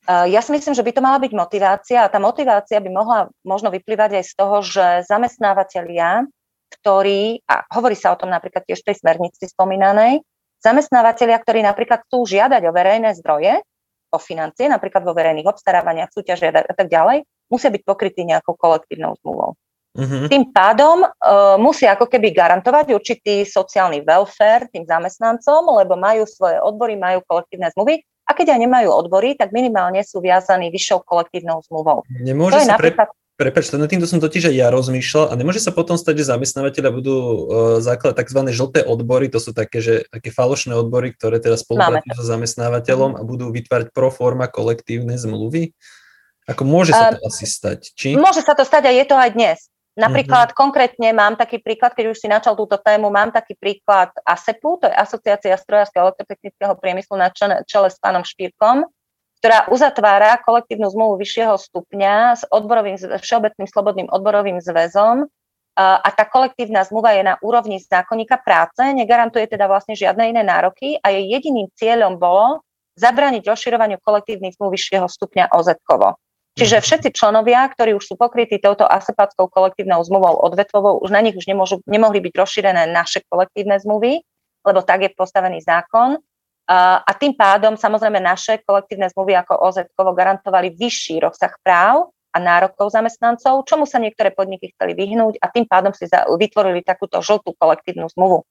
Ja si myslím, že by to mala byť motivácia a tá motivácia by mohla možno vyplývať aj z toho, že zamestnávateľia, ktorí, a hovorí sa o tom napríklad tiež v tej smernici spomínanej, zamestnávateľia, ktorí napríklad chcú žiadať o verejné zdroje, o financie, napríklad vo verejných obstarávaniach, súťažiach a tak ďalej, musia byť pokrytí nejakou kolektívnou zmluvou. Mm-hmm. Tým pádom musia ako keby garantovať určitý sociálny welfare tým zamestnancom, lebo majú svoje odbory, majú kolektívne zmluvy a keď aj nemajú odbory, tak minimálne sú viazaní vyššou kolektívnou zmluvou. Nemôže sa Prepáčte, na týmto som totiž aj ja rozmýšľal a nemôže sa potom stať, že zamestnávateľia budú zakladať tzv. Žlté odbory, to sú také falošné odbory, ktoré teda spolupracujú so zamestnávateľom a budú vytvárať pro forma kolektívne zmluvy? Ako môže sa to asi stať? Či? Môže sa to stať a je to aj dnes. Napríklad konkrétne mám taký príklad, keď už si načal túto tému, mám taký príklad ASEPU, to je Asociácia strojárskeho elektrotechnického priemyslu na čele s pánom Štyrkom, ktorá uzatvára kolektívnu zmluvu vyššieho stupňa s Všeobecným Slobodným odborovým zväzom a tá kolektívna zmluva je na úrovni zákonníka práce, negarantuje teda vlastne žiadne iné nároky a jej jediným cieľom bolo zabrániť rozširovaniu kolektívnych zmluv vyššieho stupňa OZ-kovo. Čiže všetci členovia, ktorí už sú pokrytí touto asepáckou kolektívnou zmluvou odvetvovou, už na nich už nemohli byť rozšírené naše kolektívne zmluvy, lebo tak je postavený zákon. A tým pádom samozrejme naše kolektívne zmluvy ako OZ Kovo garantovali vyšší rozsah práv a nárokov zamestnancov, čomu sa niektoré podniky chceli vyhnúť a tým pádom si vytvorili takúto žltú kolektívnu zmluvu.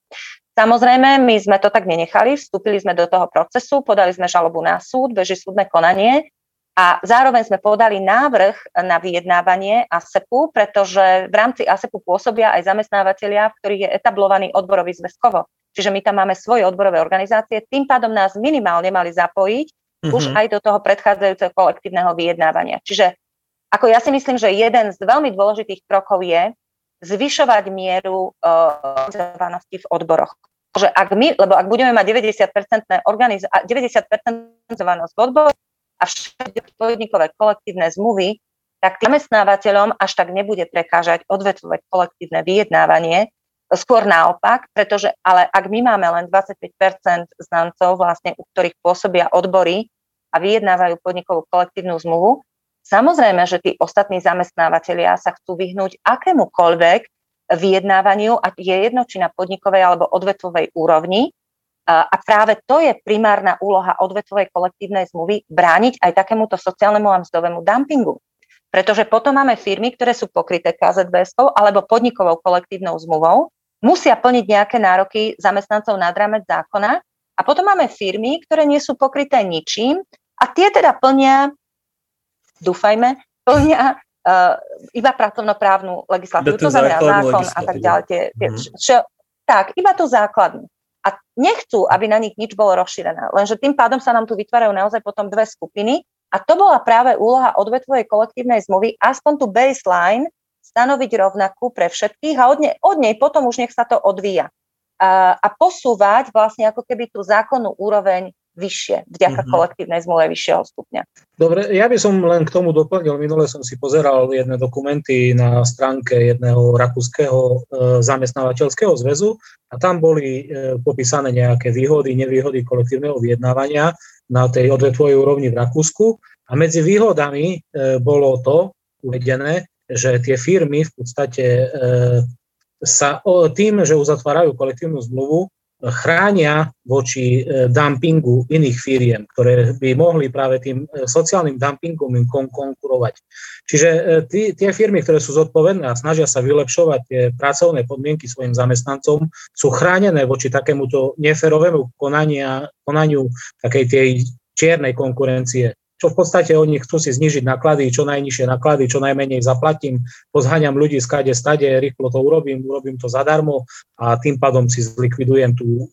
Samozrejme, my sme to tak nenechali, vstúpili sme do toho procesu, podali sme žalobu na súd, beží súdne konanie a zároveň sme podali návrh na vyjednávanie ASEPu, pretože v rámci ASEPu pôsobia aj zamestnávateľia, v ktorých je etablovaný odborový zväz Kovo. Čiže my tam máme svoje odborové organizácie, tým pádom nás minimálne mali zapojiť už aj do toho predchádzajúceho kolektívneho vyjednávania. Čiže ako ja si myslím, že jeden z veľmi dôležitých krokov je zvyšovať mieru organizovanosti v odboroch. Že ak my, lebo ak budeme mať 90% organizovanosť v odboroch a všetky podnikové kolektívne zmluvy, tak zamestnávateľom až tak nebude prekážať odvetvové kolektívne vyjednávanie, skôr naopak, pretože ale ak my máme len 25% znancov, vlastne, u ktorých pôsobia odbory a vyjednávajú podnikovú kolektívnu zmluvu, samozrejme, že tí ostatní zamestnávateľia sa chcú vyhnúť akémukoľvek vyjednávaniu a je jedno či na podnikovej alebo odvetvovej úrovni. A práve to je primárna úloha odvetvovej kolektívnej zmluvy brániť aj takémuto sociálnemu a mzdovému dumpingu. Pretože potom máme firmy, ktoré sú pokryté KZVS-kou alebo podnikovou kolektívnou zmluvou, musia plniť nejaké nároky zamestnancov nad rámec zákona a potom máme firmy, ktoré nie sú pokryté ničím a tie teda plnia, dúfajme, plnia iba pracovnoprávnu legislatívu, to znamená zákon a tak ďalej. Tak, iba tú základnú. A nechcú, aby na nich nič bolo rozšírené. Lenže tým pádom sa nám tu vytvárajú naozaj potom dve skupiny a to bola práve úloha odvetvovej kolektívnej zmluvy, aspoň tú baseline stanoviť rovnakú pre všetkých a od nej potom už nech sa to odvíja. A posúvať vlastne ako keby tú zákonnú úroveň vyššie, vďaka kolektívnej zmluve vyššieho stupňa. Dobre, ja by som len k tomu doplnil. Minule som si pozeral jedné dokumenty na stránke jedného rakúskeho zamestnávateľského zväzu a tam boli popísané nejaké výhody, nevýhody kolektívneho vyjednávania na tej odvetvovej úrovni v Rakúsku a medzi výhodami bolo to uvedené, že tie firmy v podstate tým, že uzatvárajú kolektívnu zmluvu, chránia voči dumpingu iných firiem, ktoré by mohli práve tým sociálnym dumpingom im konkurovať. Čiže tie firmy, ktoré sú zodpovedné a snažia sa vylepšovať tie pracovné podmienky svojim zamestnancom, sú chránené voči takémuto neférovému konaniu takej tej čiernej konkurencie. Čo v podstate oni chcú si znižiť náklady, čo najnižšie náklady, čo najmenej zaplatím, pozháňam ľudí skade, stade, rýchlo to urobím to zadarmo a tým pádom si zlikvidujem tú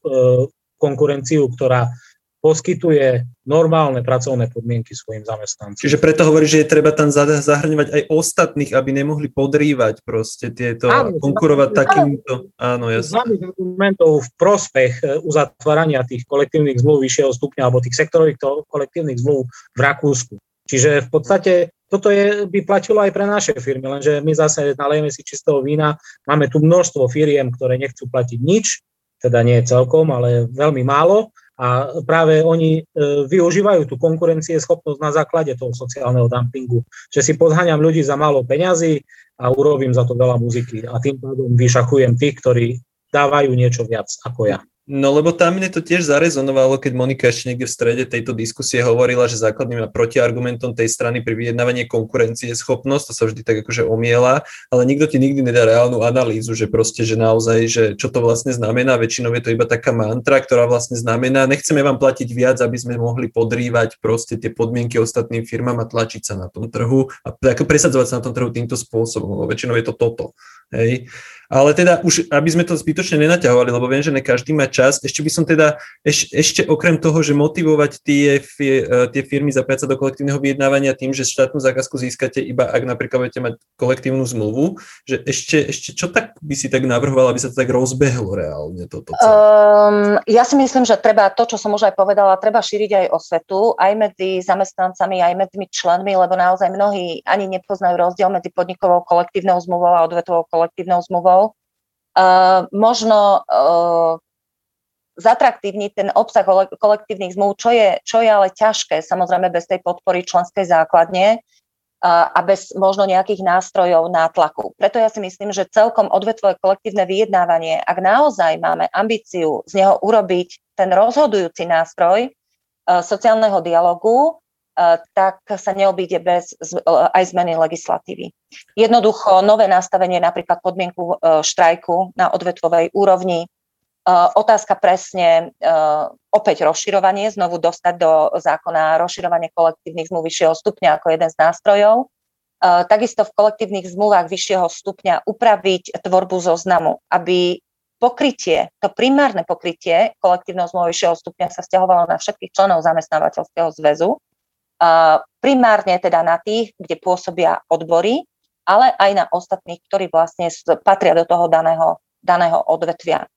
konkurenciu, ktorá poskytuje normálne pracovné podmienky svojim zamestnancom. Čiže preto hovorí, že je treba tam zahrňovať aj ostatných, aby nemohli podrývať proste tieto, konkurovať takýmto. Áno, jasne. Známych argumentov v prospech uzatvárania tých kolektívnych zmluv vyššieho stupňa alebo tých sektorových kolektívnych zmluv v Rakúsku. Čiže v podstate toto by platilo aj pre naše firmy, lenže my zase nalejeme si čistého vína. Máme tu množstvo firiem, ktoré nechcú platiť nič, teda nie celkom, ale veľmi málo. A práve oni využívajú tú konkurencieschopnosť na základe toho sociálneho dumpingu, že si podháňam ľudí za málo peňazí a urobím za to veľa muziky a tým pádom vyšachujem tých, ktorí dávajú niečo viac ako ja. No lebo tam mne to tiež zarezonovalo, keď Monika ešte niekde v strede tejto diskusie hovorila, že základným a protiargumentom tej strany pri vyjednávaní konkurencie je schopnosť, to sa vždy tak akože omiela, ale nikto ti nikdy nedá reálnu analýzu, že proste, že naozaj, že čo to vlastne znamená, väčšinou je to iba taká mantra, ktorá vlastne znamená, nechceme vám platiť viac, aby sme mohli podrývať proste tie podmienky ostatným firmám a tlačiť sa na tom trhu a presadzovať sa na tom trhu týmto spôsobom, lebo väčšinou je to toto. Hej. Ale teda už, aby sme to zbytočne nenaťahovali, lebo viem, že ne každý má čas, ešte by som teda, ešte okrem toho, že motivovať tie firmy zapájať sa do kolektívneho vyjednávania tým, že štátnu zákazku získate iba, ak napríklad budete mať kolektívnu zmluvu, že ešte čo tak by si tak navrhovala, aby sa to tak rozbehlo reálne toto celé? Ja si myslím, že treba to, čo som už aj povedala, treba šíriť aj osvetu, aj medzi zamestnancami, aj medzi členmi, lebo naozaj mnohí ani nepoznajú rozdiel medzi podnikovou kolektívnou zmluvou a odvetovou kolektívnou zmluvou. Možno zatraktívniť ten obsah kolektívnych zmluv, čo je ale ťažké, samozrejme bez tej podpory členskej základne a bez možno nejakých nástrojov nátlaku. Preto ja si myslím, že celkom odvetvové kolektívne vyjednávanie, ak naozaj máme ambíciu z neho urobiť ten rozhodujúci nástroj sociálneho dialogu, tak sa neobíde bez aj zmeny legislatívy. Jednoducho nové nastavenie napríklad podmienku štrajku na odvetvovej úrovni, Otázka presne, opäť rozširovanie, znovu dostať do zákona rozširovanie kolektívnych zmluv vyššieho stupňa ako jeden z nástrojov. Takisto v kolektívnych zmluvách vyššieho stupňa upraviť tvorbu zoznamu, aby pokrytie, to primárne pokrytie kolektívneho zmluvy vyššieho stupňa sa vzťahovalo na všetkých členov zamestnávateľského zväzu, primárne teda na tých, kde pôsobia odbory, ale aj na ostatných, ktorí vlastne patria do toho daného odvetvia.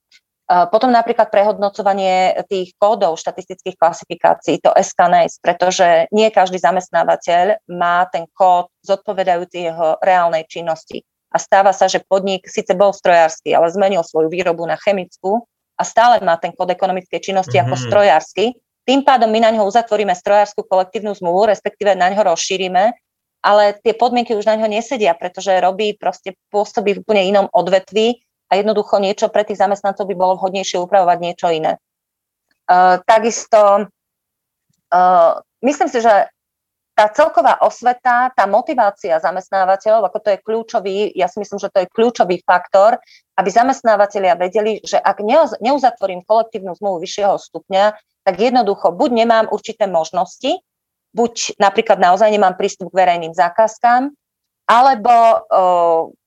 Potom napríklad prehodnocovanie tých kódov štatistických klasifikácií, to SKNS, pretože nie každý zamestnávateľ má ten kód zodpovedajúci jeho reálnej činnosti. A stáva sa, že podnik síce bol strojársky, ale zmenil svoju výrobu na chemickú a stále má ten kód ekonomickej činnosti ako strojársky. Tým pádom my na ňo uzatvoríme strojárskú kolektívnu zmluvu, respektíve na ňo rozšírime, ale tie podmienky už na ňo nesedia, pretože robí proste pôsobí v úplne inom odvetví. A jednoducho niečo pre tých zamestnancov by bolo vhodnejšie upravovať niečo iné. Takisto myslím si, že tá celková osveta, tá motivácia zamestnávateľov, ako to je kľúčový, ja si myslím, že to je kľúčový faktor, aby zamestnávateľia vedeli, že ak neuzatvorím kolektívnu zmluvu vyššieho stupňa, tak jednoducho buď nemám určité možnosti, buď napríklad naozaj nemám prístup k verejným zákazkám, alebo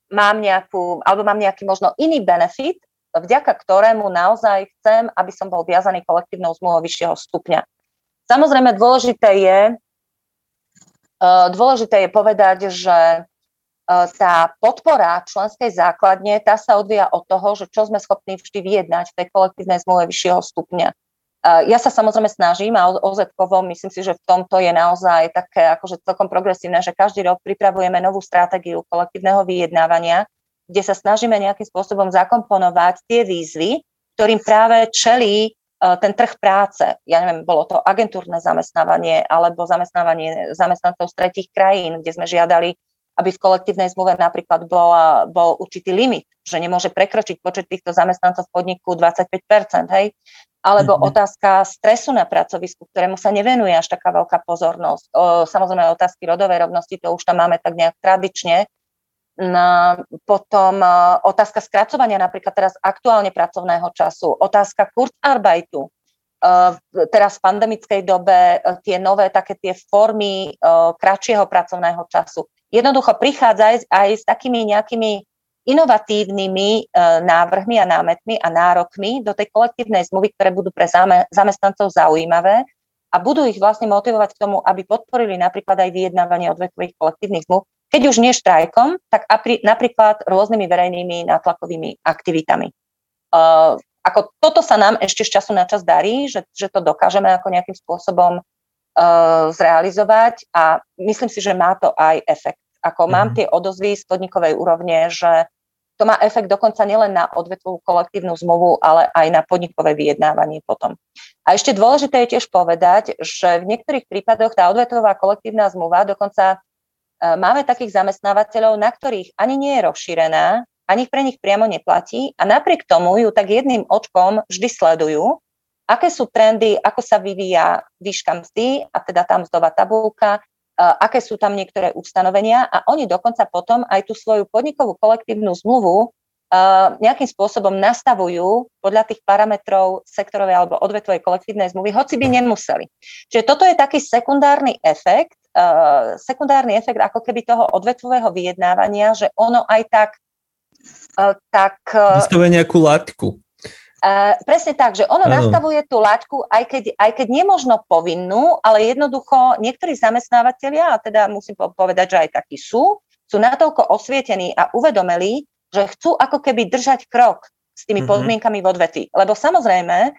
mám nejaký možno iný benefit, vďaka ktorému naozaj chcem, aby som bol viazaný kolektívnou zmluvou vyššieho stupňa. Samozrejme, dôležité je povedať, že tá podpora členskej základne, tá sa odvíja od toho, že čo sme schopní vždy vyjednať v tej kolektívnej zmluve vyššieho stupňa. Ja sa samozrejme snažím a OZ Kovo, myslím si, že v tomto je naozaj také akože celkom progresívne, že každý rok pripravujeme novú stratégiu kolektívneho vyjednávania, kde sa snažíme nejakým spôsobom zakomponovať tie výzvy, ktorým práve čelí ten trh práce. Ja neviem, bolo to agentúrne zamestnávanie alebo zamestnávanie zamestnancov z tretích krajín, kde sme žiadali, aby v kolektívnej zmluve napríklad bol určitý limit, že nemôže prekročiť počet týchto zamestnancov v podniku 25%, hej? Alebo otázka stresu na pracovisku, ktorému sa nevenuje až taká veľká pozornosť. Samozrejme otázky rodovej rovnosti, to už tam máme tak nejak tradične. Potom otázka skracovania napríklad teraz aktuálne pracovného času, otázka kurzarbeitu. Teraz v pandemickej dobe tie nové také tie formy kratšieho pracovného času. Jednoducho prichádza aj s takými nejakými inovatívnymi návrhmi a námetmi a nárokmi do tej kolektívnej zmluvy, ktoré budú pre zamestnancov zaujímavé a budú ich vlastne motivovať k tomu, aby podporili napríklad aj vyjednávanie odvetvových kolektívnych zmluv, keď už nie štrajkom, tak napríklad rôznymi verejnými nátlakovými aktivitami. Ako toto sa nám ešte z času na čas darí, že to dokážeme ako nejakým spôsobom zrealizovať a myslím si, že má to aj efekt. Ako mám tie odozvy z podnikovej úrovne, že to má efekt dokonca nielen na odvetvovú kolektívnu zmluvu, ale aj na podnikové vyjednávanie potom. A ešte dôležité je tiež povedať, že v niektorých prípadoch tá odvetvová kolektívna zmluva, dokonca máme takých zamestnávateľov, na ktorých ani nie je rozšírená, ani pre nich priamo neplatí a napriek tomu ju tak jedným očkom vždy sledujú, aké sú trendy, ako sa vyvíja výška mzdy a teda tá mzdová tabulka, aké sú tam niektoré ustanovenia a oni dokonca potom aj tú svoju podnikovú kolektívnu zmluvu nejakým spôsobom nastavujú podľa tých parametrov sektorovej alebo odvetvovej kolektívnej zmluvy, hoci by nemuseli. Čiže toto je taký sekundárny efekt ako keby toho odvetvového vyjednávania, že ono aj tak nastavuje nejakú látku. Presne tak, že ono nastavuje tú laťku, aj keď nemožno povinnú, ale jednoducho niektorí zamestnávateľia, a teda musím povedať, že aj takí sú natoľko osvietení a uvedomeli, že chcú ako keby držať krok s tými podmienkami v odvetví. Lebo samozrejme,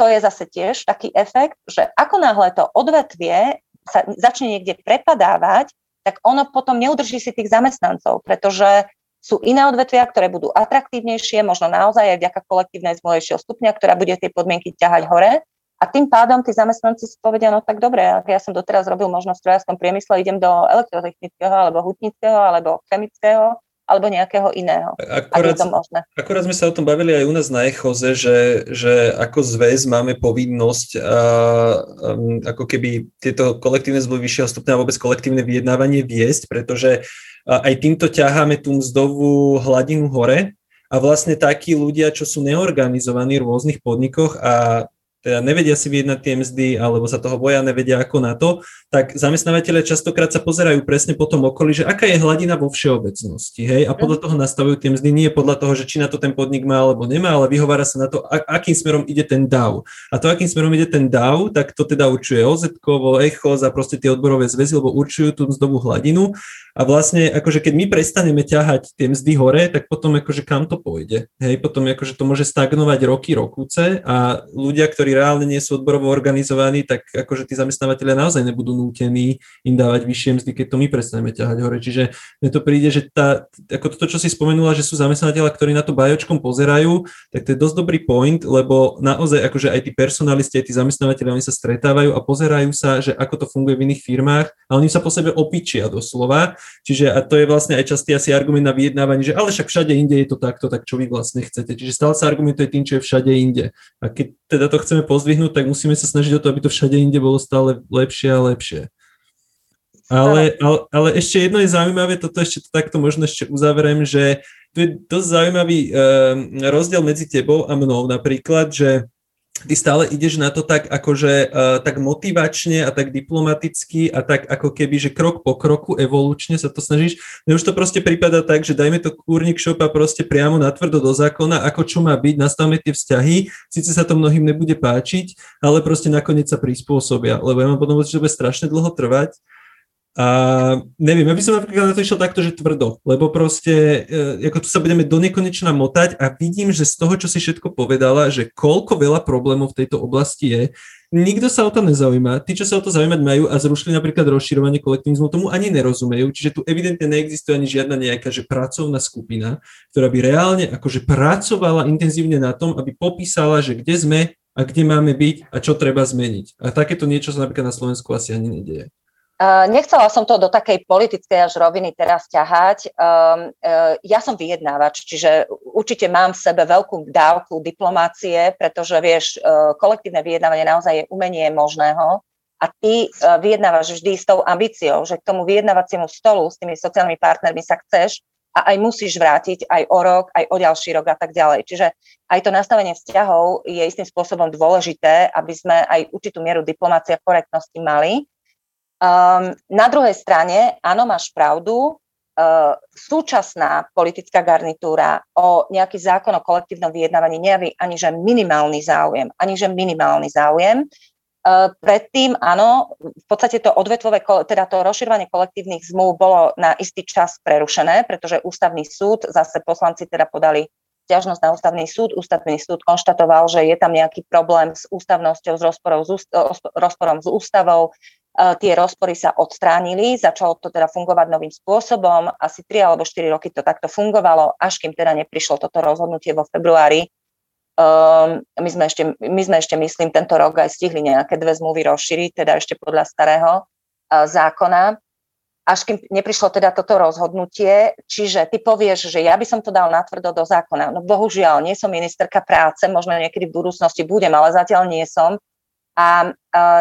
to je zase tiež taký efekt, že ako náhle to odvetvie sa začne niekde prepadávať, tak ono potom neudrží si tých zamestnancov, pretože sú iné odvetvia, ktoré budú atraktívnejšie, možno naozaj aj vďaka kolektívnej zmluve vyššieho stupňa, ktorá bude tie podmienky ťahať hore. A tým pádom tí zamestnanci si povedia, no tak dobre, ak ja som doteraz robil možno v strojárskom priemysle, idem do elektrotechnického, alebo hutnického, alebo chemického, alebo nejakého iného. Akorát, ak je to možné. Akorát sme sa o tom bavili aj u nás na Echoze, že ako zväz máme povinnosť ako keby tieto kolektívne zmluvy vyššieho stupňa a vôbec kolektívne vyjednávanie viesť, pretože aj týmto ťaháme tú mzdovú hladinu hore A vlastne takí ľudia, čo sú neorganizovaní v rôznych podnikoch a teda nevedia si vyjednať tie mzdy, alebo sa toho boja, nevedia ako na to, tak zamestnávateľe častokrát sa pozerajú presne po tom okolí, že aká je hladina vo všeobecnosti, hej, a podľa toho nastavujú tie mzdy, nie podľa toho, že či na to ten podnik má alebo nemá, ale vyhovára sa na to, akým smerom ide ten DAV. A to, akým smerom ide ten DAV, tak to teda určuje OZ Kovo, ECHO, za proste tie odborové zväzy, lebo určujú tú mzdovú hladinu. A vlastne, akože keď my prestaneme ťahať tie mzdy hore, tak potom akože kam to pôjde? Hej, potom akože to môže stagnovať roky, rokúce a ľudia, ktorí reálne nie sú odborovo organizovaní, tak akože tí zamestnávateľia naozaj nebudú nútení im dávať vyššie mzdy, keď to my prestaneme ťahať hore. Čiže mne to príde, že tá, ako toto, čo si spomenula, že sú zamestnávateľia, ktorí na to bajočkom pozerajú, tak to je dosť dobrý point, lebo naozaj akože aj tí personalisti, aj tí zamestnávateľia, oni sa stretávajú a pozerajú sa, že ako to funguje v iných firmách, a oni sa po sebe opičia doslova. Čiže a to je vlastne aj častý asi argument na vyjednávanie, že ale však všade inde je to takto, tak čo vy vlastne chcete. Čiže stále sa argumentuje tým, čo je všade inde. A keď teda to chceme pozdvihnúť, tak musíme sa snažiť o to, aby to všade inde bolo stále lepšie a lepšie. Ale ešte jedno je zaujímavé, toto ešte takto možno ešte uzaveriem, že tu je dosť zaujímavý rozdiel medzi tebou a mnou napríklad, že ty stále ideš na to tak akože tak motivačne a tak diplomaticky a tak ako keby, že krok po kroku evolučne sa to snažíš. Mne už to proste prípada tak, že dajme to kúrnik šopa proste priamo natvrdo do zákona, ako čo má byť, nastavme tie vzťahy, síce sa to mnohým nebude páčiť, ale proste nakoniec sa prispôsobia, lebo ja mám potom, že to bude strašne dlho trvať. A neviem, ja by som napríklad na to išiel takto, že tvrdo, lebo proste ako tu sa budeme do nekonečna motať a vidím, že z toho, čo si všetko povedala, že koľko veľa problémov v tejto oblasti je, nikto sa o to nezaujíma, tí, čo sa o to zaujímať majú a zrušili napríklad rozširovanie kolektivizmu, tomu ani nerozumejú, čiže tu evidentne neexistuje ani žiadna nejaká, že pracovná skupina, ktorá by reálne akože pracovala intenzívne na tom, aby popísala, že kde sme a kde máme byť a čo treba zmeniť. A takéto niečo sa napríklad na Slovensku asi ani nedieje. Nechcela som to do takej politickej až roviny teraz ťahať. Ja som vyjednávač, čiže určite mám v sebe veľkú dávku diplomácie, pretože vieš, kolektívne vyjednávanie naozaj je umenie možného a ty vyjednávaš vždy s tou ambíciou, že k tomu vyjednávaciemu stolu s tými sociálnymi partnermi sa chceš a aj musíš vrátiť aj o rok, aj o ďalší rok a tak ďalej. Čiže aj to nastavenie vzťahov je istým spôsobom dôležité, aby sme aj určitú mieru diplomácie a korektnosti mali. Na druhej strane, áno, máš pravdu, súčasná politická garnitúra o nejaký zákon o kolektívnom vyjednávaní nejaví aniže minimálny záujem. Predtým, áno, v podstate to odvetvové, teda to rozširovanie kolektívnych zmluv bolo na istý čas prerušené, pretože ústavný súd, zase poslanci teda podali ťažnosť na ústavný súd. Ústavný súd konštatoval, že je tam nejaký problém s ústavnosťou, s rozporom s ústavou. Tie rozpory sa odstránili, začalo to teda fungovať novým spôsobom, asi 3 alebo 4 roky to takto fungovalo, až kým teda neprišlo toto rozhodnutie vo februári. My sme ešte, myslím, tento rok aj stihli nejaké 2 zmluvy rozšíriť, teda ešte podľa starého zákona, až kým neprišlo teda toto rozhodnutie. Čiže ty povieš, že ja by som to dal natvrdo do zákona. No bohužiaľ, nie som ministerka práce, možno niekedy v budúcnosti budem, ale zatiaľ nie som. A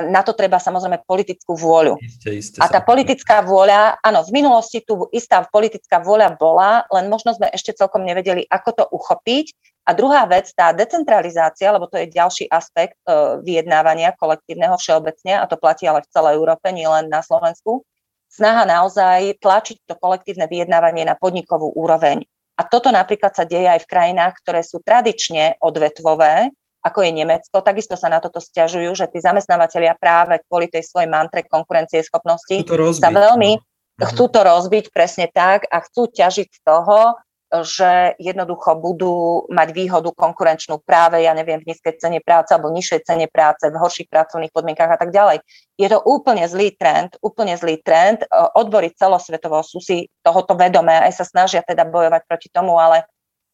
na to treba samozrejme politickú vôľu. Isté, a tá politická vôľa, áno, v minulosti tu istá politická vôľa bola, len možno sme ešte celkom nevedeli, ako to uchopiť. A druhá vec, tá decentralizácia, lebo to je ďalší aspekt vyjednávania kolektívneho všeobecne, a to platí ale v celej Európe, nie len na Slovensku, snaha naozaj tlačiť to kolektívne vyjednávanie na podnikovú úroveň. A toto napríklad sa deje aj v krajinách, ktoré sú tradične odvetvové, ako je Nemecko, takisto sa na toto sťažujú, že tí zamestnávateľia práve kvôli tej svojej mantre konkurencieschopnosti sa veľmi chcú to rozbiť presne tak a chcú ťažiť z toho, že jednoducho budú mať výhodu konkurenčnú práve, ja neviem, v nízkej cene práce alebo v nižšej cene práce, v horších pracovných podmienkách a tak ďalej. Je to úplne zlý trend. Odbory celosvetovo sú si tohoto vedomé, aj sa snažia teda bojovať proti tomu, ale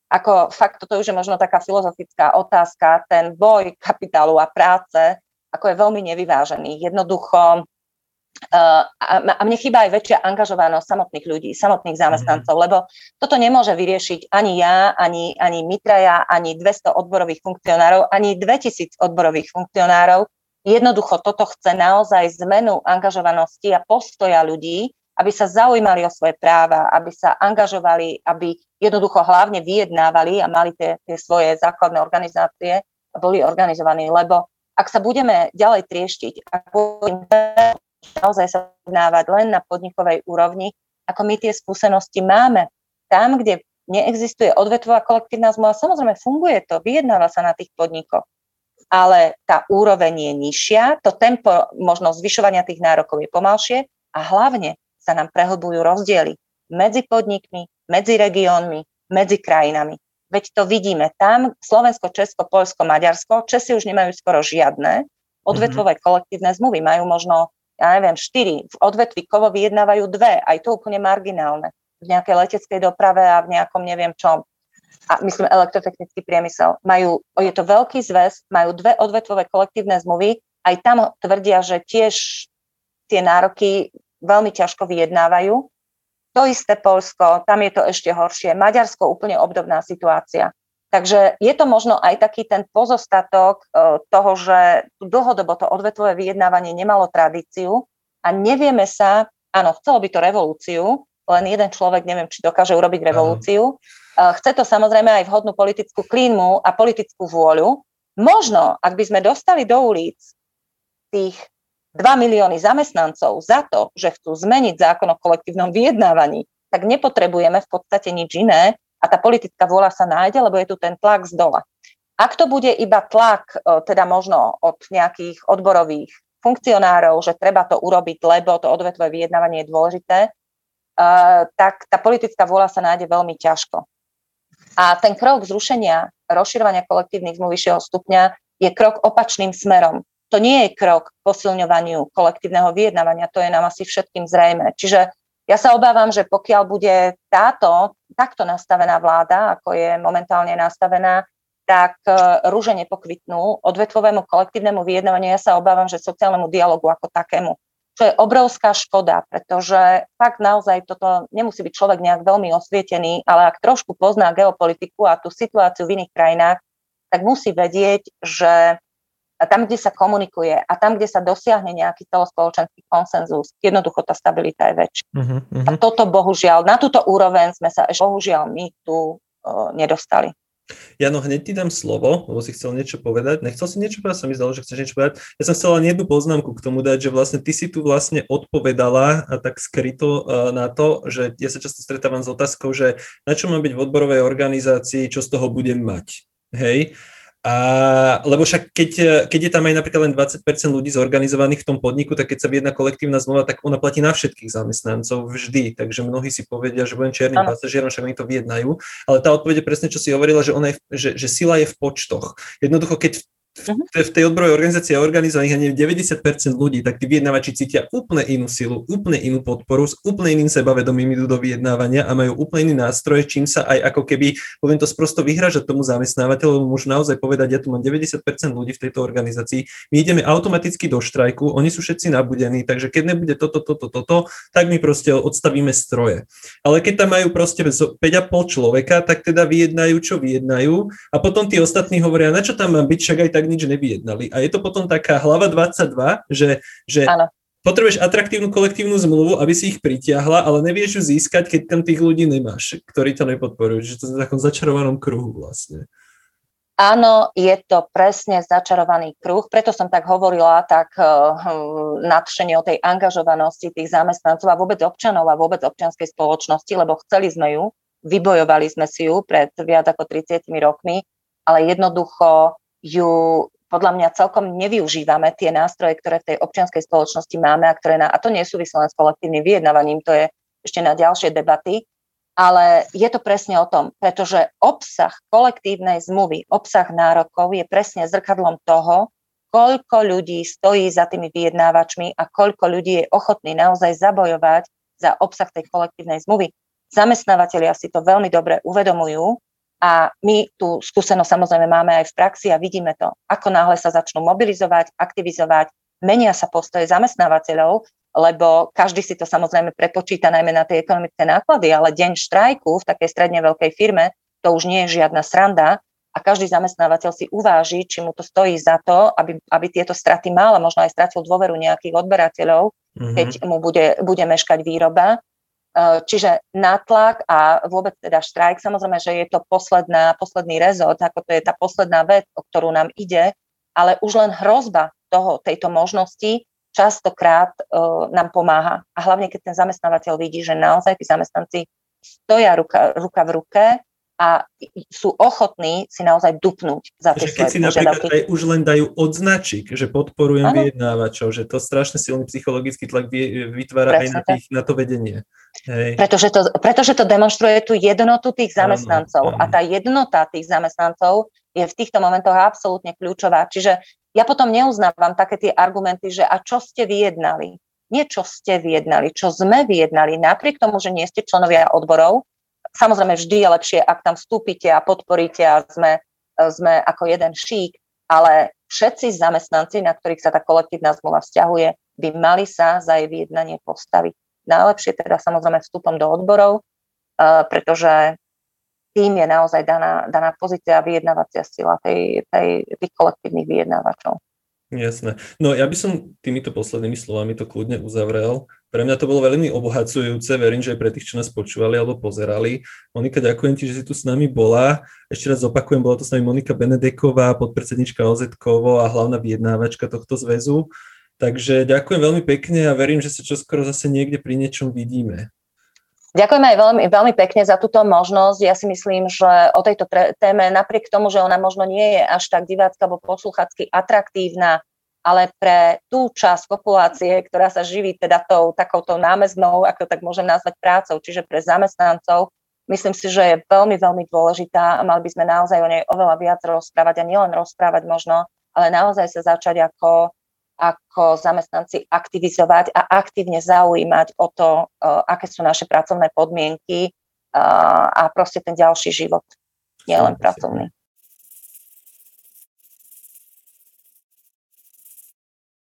ako fakt, toto už je možno taká filozofická otázka, ten boj kapitálu a práce, ako je veľmi nevyvážený. Jednoducho, a mne chýba aj väčšia angažovanosť samotných ľudí, samotných zamestnancov, lebo toto nemôže vyriešiť ani ja, ani Mitraja, ani 200 odborových funkcionárov, ani 2000 odborových funkcionárov. Jednoducho, toto chce naozaj zmenu angažovanosti a postoja ľudí, aby sa zaujímali o svoje práva, aby sa angažovali, aby jednoducho hlavne vyjednávali a mali tie svoje základné organizácie a boli organizovaní, lebo ak sa budeme ďalej trieštiť, ak budeme naozaj sa vyjednávať len na podnikovej úrovni, ako my tie skúsenosti máme, tam, kde neexistuje odvetvová kolektívna zmluva, samozrejme funguje to, vyjednáva sa na tých podnikoch, ale tá úroveň je nižšia, to tempo možno zvyšovania tých nárokov je pomalšie a hlavne sa nám prehlbujú rozdiely medzi podnikmi, medzi regiónmi, medzi krajinami. Veď to vidíme tam, Slovensko, Česko, Poľsko, Maďarsko, Česi už nemajú skoro žiadne odvetvové kolektívne zmluvy, majú možno, ja neviem, 4, v odvetví Kovo vyjednávajú 2, aj to úplne marginálne, v nejakej leteckej doprave a v nejakom neviem čom. A myslím, elektrotechnický priemysel. Je to veľký zväz, majú 2 odvetvové kolektívne zmluvy, aj tam tvrdia, že tiež tie nároky veľmi ťažko vyjednávajú. To isté Poľsko, tam je to ešte horšie. Maďarsko, úplne obdobná situácia. Takže je to možno aj taký ten pozostatok toho, že dlhodobo to odvetvové vyjednávanie nemalo tradíciu a nevieme sa, áno, chcelo by to revolúciu, len jeden človek, neviem, či dokáže urobiť revolúciu. Chce to samozrejme aj vhodnú politickú klímu a politickú vôľu. Možno, ak by sme dostali do ulic tých 2 milióny zamestnancov za to, že chcú zmeniť zákon o kolektívnom vyjednávaní, tak nepotrebujeme v podstate nič iné a tá politická vôľa sa nájde, lebo je tu ten tlak z dola. Ak to bude iba tlak, teda možno od nejakých odborových funkcionárov, že treba to urobiť, lebo to odvetové vyjednávanie je dôležité, tak tá politická vôľa sa nájde veľmi ťažko. A ten krok zrušenia, rozširovania kolektívnych zmluv vyššieho stupňa je krok opačným smerom. To nie je krok k posilňovaniu kolektívneho vyjednávania, to je nám asi všetkým zrejme. Čiže ja sa obávam, že pokiaľ bude takto nastavená vláda, ako je momentálne nastavená, tak rúže nepokvitnú odvetvovému kolektívnemu vyjednávaniu. Ja sa obávam, že sociálnemu dialogu ako takému. Čo je obrovská škoda, pretože fakt naozaj toto nemusí byť človek nejak veľmi osvietený, ale ak trošku pozná geopolitiku a tú situáciu v iných krajinách, tak musí vedieť, že a tam, kde sa komunikuje a tam, kde sa dosiahne nejaký celospoločenský konsenzus, jednoducho tá stabilita je väčšia. A toto bohužiaľ, na túto úroveň sme sa ešte bohužiaľ my tu nedostali. Jano, hneď ti dám slovo, lebo si chcel niečo povedať. Nechcel si niečo povedať, sa mi zdalo, že chceš niečo povedať. Ja som chcel len jednu poznámku k tomu dať, že vlastne ty si tu vlastne odpovedala a tak skryto na to, že ja sa často stretávam s otázkou, že na čo mám byť v odborovej organizácii, čo z toho budem mať, hej? Lebo však keď je tam aj napríklad len 20% ľudí zorganizovaných v tom podniku, tak keď sa vyjedná kolektívna zmluva, tak ona platí na všetkých zamestnancov vždy, takže mnohí si povedia, že budem čiernym pasažierom, však oni to vyjednajú, ale tá odpoveď je presne, čo si hovorila, že ona je, že sila je v počtoch. Jednoducho, keď v tej odborovej organizácii je organizovaných ani 90% ľudí, tak tí vyjednávači cítia úplne inú silu, úplne inú podporu, s úplne iným sebavedomím idú do vyjednávania a majú úplne iný nástroj, čím sa aj ako keby, poviem to sprosto, vyhrážať tomu zamestnávateľu, lebo môžu naozaj povedať, ja tu mám 90% ľudí v tejto organizácii, my ideme automaticky do štrajku, oni sú všetci nabudení, takže keď nebude toto, tak my proste odstavíme stroje. Ale keď tam majú proste 5,5 človeka, tak teda vyjednajú, čo vyjednajú a potom tí ostatní hovoria, na čo tam mám byť, však aj tak nič nevyjednali. A je to potom taká hlava 22, že potrebuješ atraktívnu kolektívnu zmluvu, aby si ich pritiahla, ale nevieš ju získať, keď tam tých ľudí nemáš, ktorí to nepodporujú. Čiže to je v takom začarovanom kruhu vlastne. Áno, je to presne začarovaný kruh, preto som tak hovorila tak nadšene o tej angažovanosti tých zamestnancov a vôbec občanov a vôbec občianskej spoločnosti, lebo chceli sme ju, vybojovali sme si ju pred viac ako 30 rokmi, ale jednoducho ju podľa mňa celkom nevyužívame, tie nástroje, ktoré v tej občianskej spoločnosti máme a to nie súvisí len s kolektívnym vyjednávaním, to je ešte na ďalšie debaty, ale je to presne o tom, pretože obsah kolektívnej zmluvy, obsah nárokov je presne zrkadlom toho, koľko ľudí stojí za tými vyjednávačmi a koľko ľudí je ochotný naozaj zabojovať za obsah tej kolektívnej zmluvy. Zamestnávatelia si to veľmi dobre uvedomujú, a my tú skúsenosť samozrejme máme aj v praxi a vidíme to, ako náhle sa začnú mobilizovať, aktivizovať, menia sa postoje zamestnávateľov, lebo každý si to samozrejme prepočíta najmä na tie ekonomické náklady, ale deň štrajku v takej stredne veľkej firme, to už nie je žiadna sranda a každý zamestnávateľ si uváži, či mu to stojí za to, aby tieto straty mal a možno aj stratil dôveru nejakých odberateľov, keď mu bude meškať výroba. Čiže nátlak a vôbec teda štrajk, samozrejme, že je to posledný rezort, ako to je tá posledná vec, o ktorú nám ide, ale už len hrozba tejto možnosti častokrát nám pomáha. A hlavne, keď ten zamestnávateľ vidí, že naozaj tí zamestnanci stoja ruka v ruke a sú ochotní si naozaj dupnúť za tie svoje požiadavky. Keď si napríklad aj už len dajú odznačík, že podporujem vyjednávačov, že to strašne silný psychologický tlak vytvára aj na to vedenie. Hej. Pretože to demonstruje tú jednotu tých zamestnancov. Áno. A tá jednota tých zamestnancov je v týchto momentoch absolútne kľúčová. Čiže ja potom neuznávam také tie argumenty, že a čo ste vyjednali? Nie čo ste vyjednali, čo sme vyjednali. Napriek tomu, že nie ste členovia odborov, samozrejme vždy je lepšie, ak tam vstúpite a podporíte a sme ako jeden šík, ale všetci zamestnanci, na ktorých sa tá kolektívna zmluva vzťahuje, by mali sa za jej vyjednanie postaviť. Najlepšie teda samozrejme vstupom do odborov, pretože tým je naozaj daná pozícia a vyjednávacia sila tých kolektívnych vyjednávačov. Jasné. No ja by som týmito poslednými slovami to kľudne uzavrel. Pre mňa to bolo veľmi obohacujúce, verím, že aj pre tých, čo nás počúvali alebo pozerali. Monika, ďakujem ti, že si tu s nami bola. Ešte raz opakujem, bola tu s nami Monika Benedeková, podpredsednička OZ Kovo a hlavná vyjednávačka tohto zväzu. Takže ďakujem veľmi pekne a verím, že sa čoskoro zase niekde pri niečom vidíme. Ďakujem aj veľmi, veľmi pekne za túto možnosť. Ja si myslím, že o tejto téme, napriek tomu, že ona možno nie je až tak divácka alebo posluchacky atraktívna, ale pre tú časť populácie, ktorá sa živí teda tou takouto námeznou, ako tak môžem nazvať, prácou, čiže pre zamestnancov, myslím si, že je veľmi, veľmi dôležitá a mali by sme naozaj o nej oveľa viac rozprávať a nielen rozprávať možno, ale naozaj sa začať ako zamestnanci aktivizovať a aktívne zaujímať o to, aké sú naše pracovné podmienky a proste ten ďalší život, nielen pracovný.